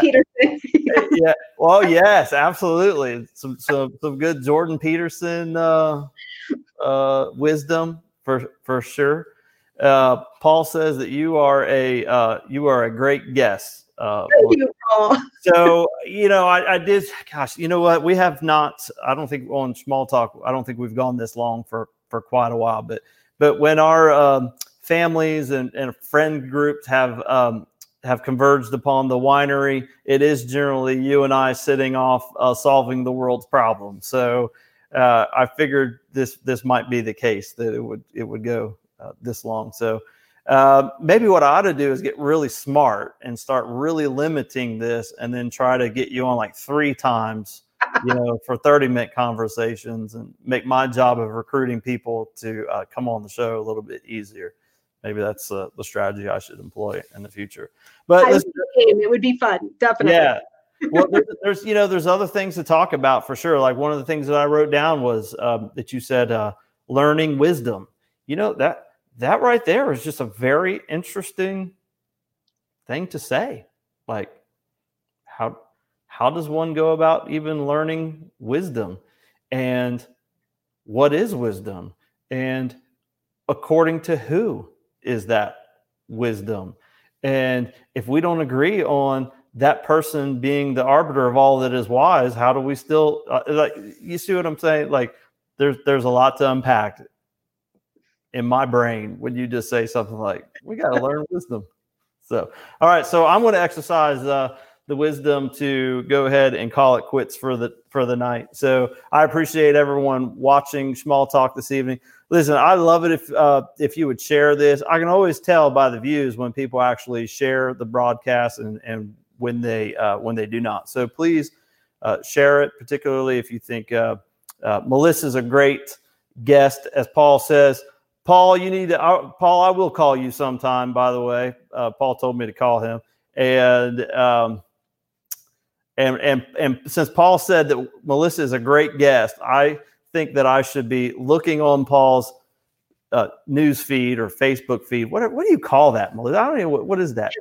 Peterson. Yeah. Well, yes, absolutely. Some good Jordan Peterson wisdom for sure. Paul says that you are a great guest. Thank you, Paul. So, I did, gosh, you know what? We have not, I don't think on Small Talk, I don't think we've gone this long for quite a while, but when our families and friend groups have converged upon the winery, it is generally you and I sitting off solving the world's problems. So I figured this might be the case, that it would go this long. So maybe what I ought to do is get really smart and start really limiting this, and then try to get you on like 3 times, for 30-minute conversations, and make my job of recruiting people to come on the show a little bit easier. Maybe that's the strategy I should employ in the future. But it would be fun, definitely. Yeah. Well, there's other things to talk about for sure. Like one of the things that I wrote down was that you said learning wisdom. That right there is just a very interesting thing to say. Like, how does one go about even learning wisdom? And what is wisdom? And according to who is that wisdom? And if we don't agree on that person being the arbiter of all that is wise, how do we still you see what I'm saying? Like, there's a lot to unpack in my brain when you just say something like, we got to learn wisdom. So, all right. So I'm going to exercise the wisdom to go ahead and call it quits for the night. So I appreciate everyone watching Small Talk this evening. Listen, I love it if you would share this. I can always tell by the views when people actually share the broadcast and when they do not. So please share it, particularly if you think Melissa's a great guest, as Paul says. Paul, I will call you sometime, by the way. Paul told me to call him. And since Paul said that Melissa is a great guest, I think that I should be looking on Paul's news feed or Facebook feed. What do you call that, Melissa? I don't know. What is that?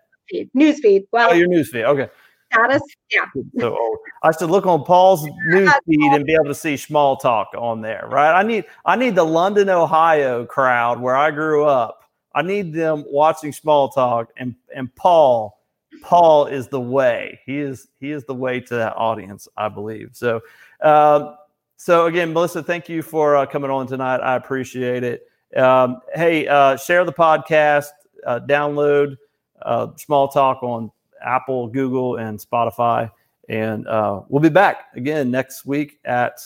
News feed. Well, your news feed. Okay. Status. Yeah. So I should look on Paul's newsfeed and be able to see Small Talk on there, right? I need the London, Ohio crowd where I grew up. I need them watching Small Talk, and Paul is the way. He is the way to that audience, I believe. So, so again, Melissa, thank you for coming on tonight. I appreciate it. Hey, share the podcast, download Small Talk on Apple, Google, and Spotify. And we'll be back again next week at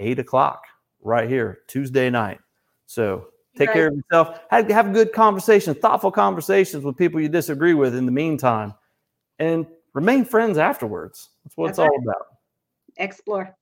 8:00 right here, Tuesday night. So take care of yourself. Have good conversations, thoughtful conversations with people you disagree with in the meantime. And remain friends afterwards. That's what it's all about. Explore.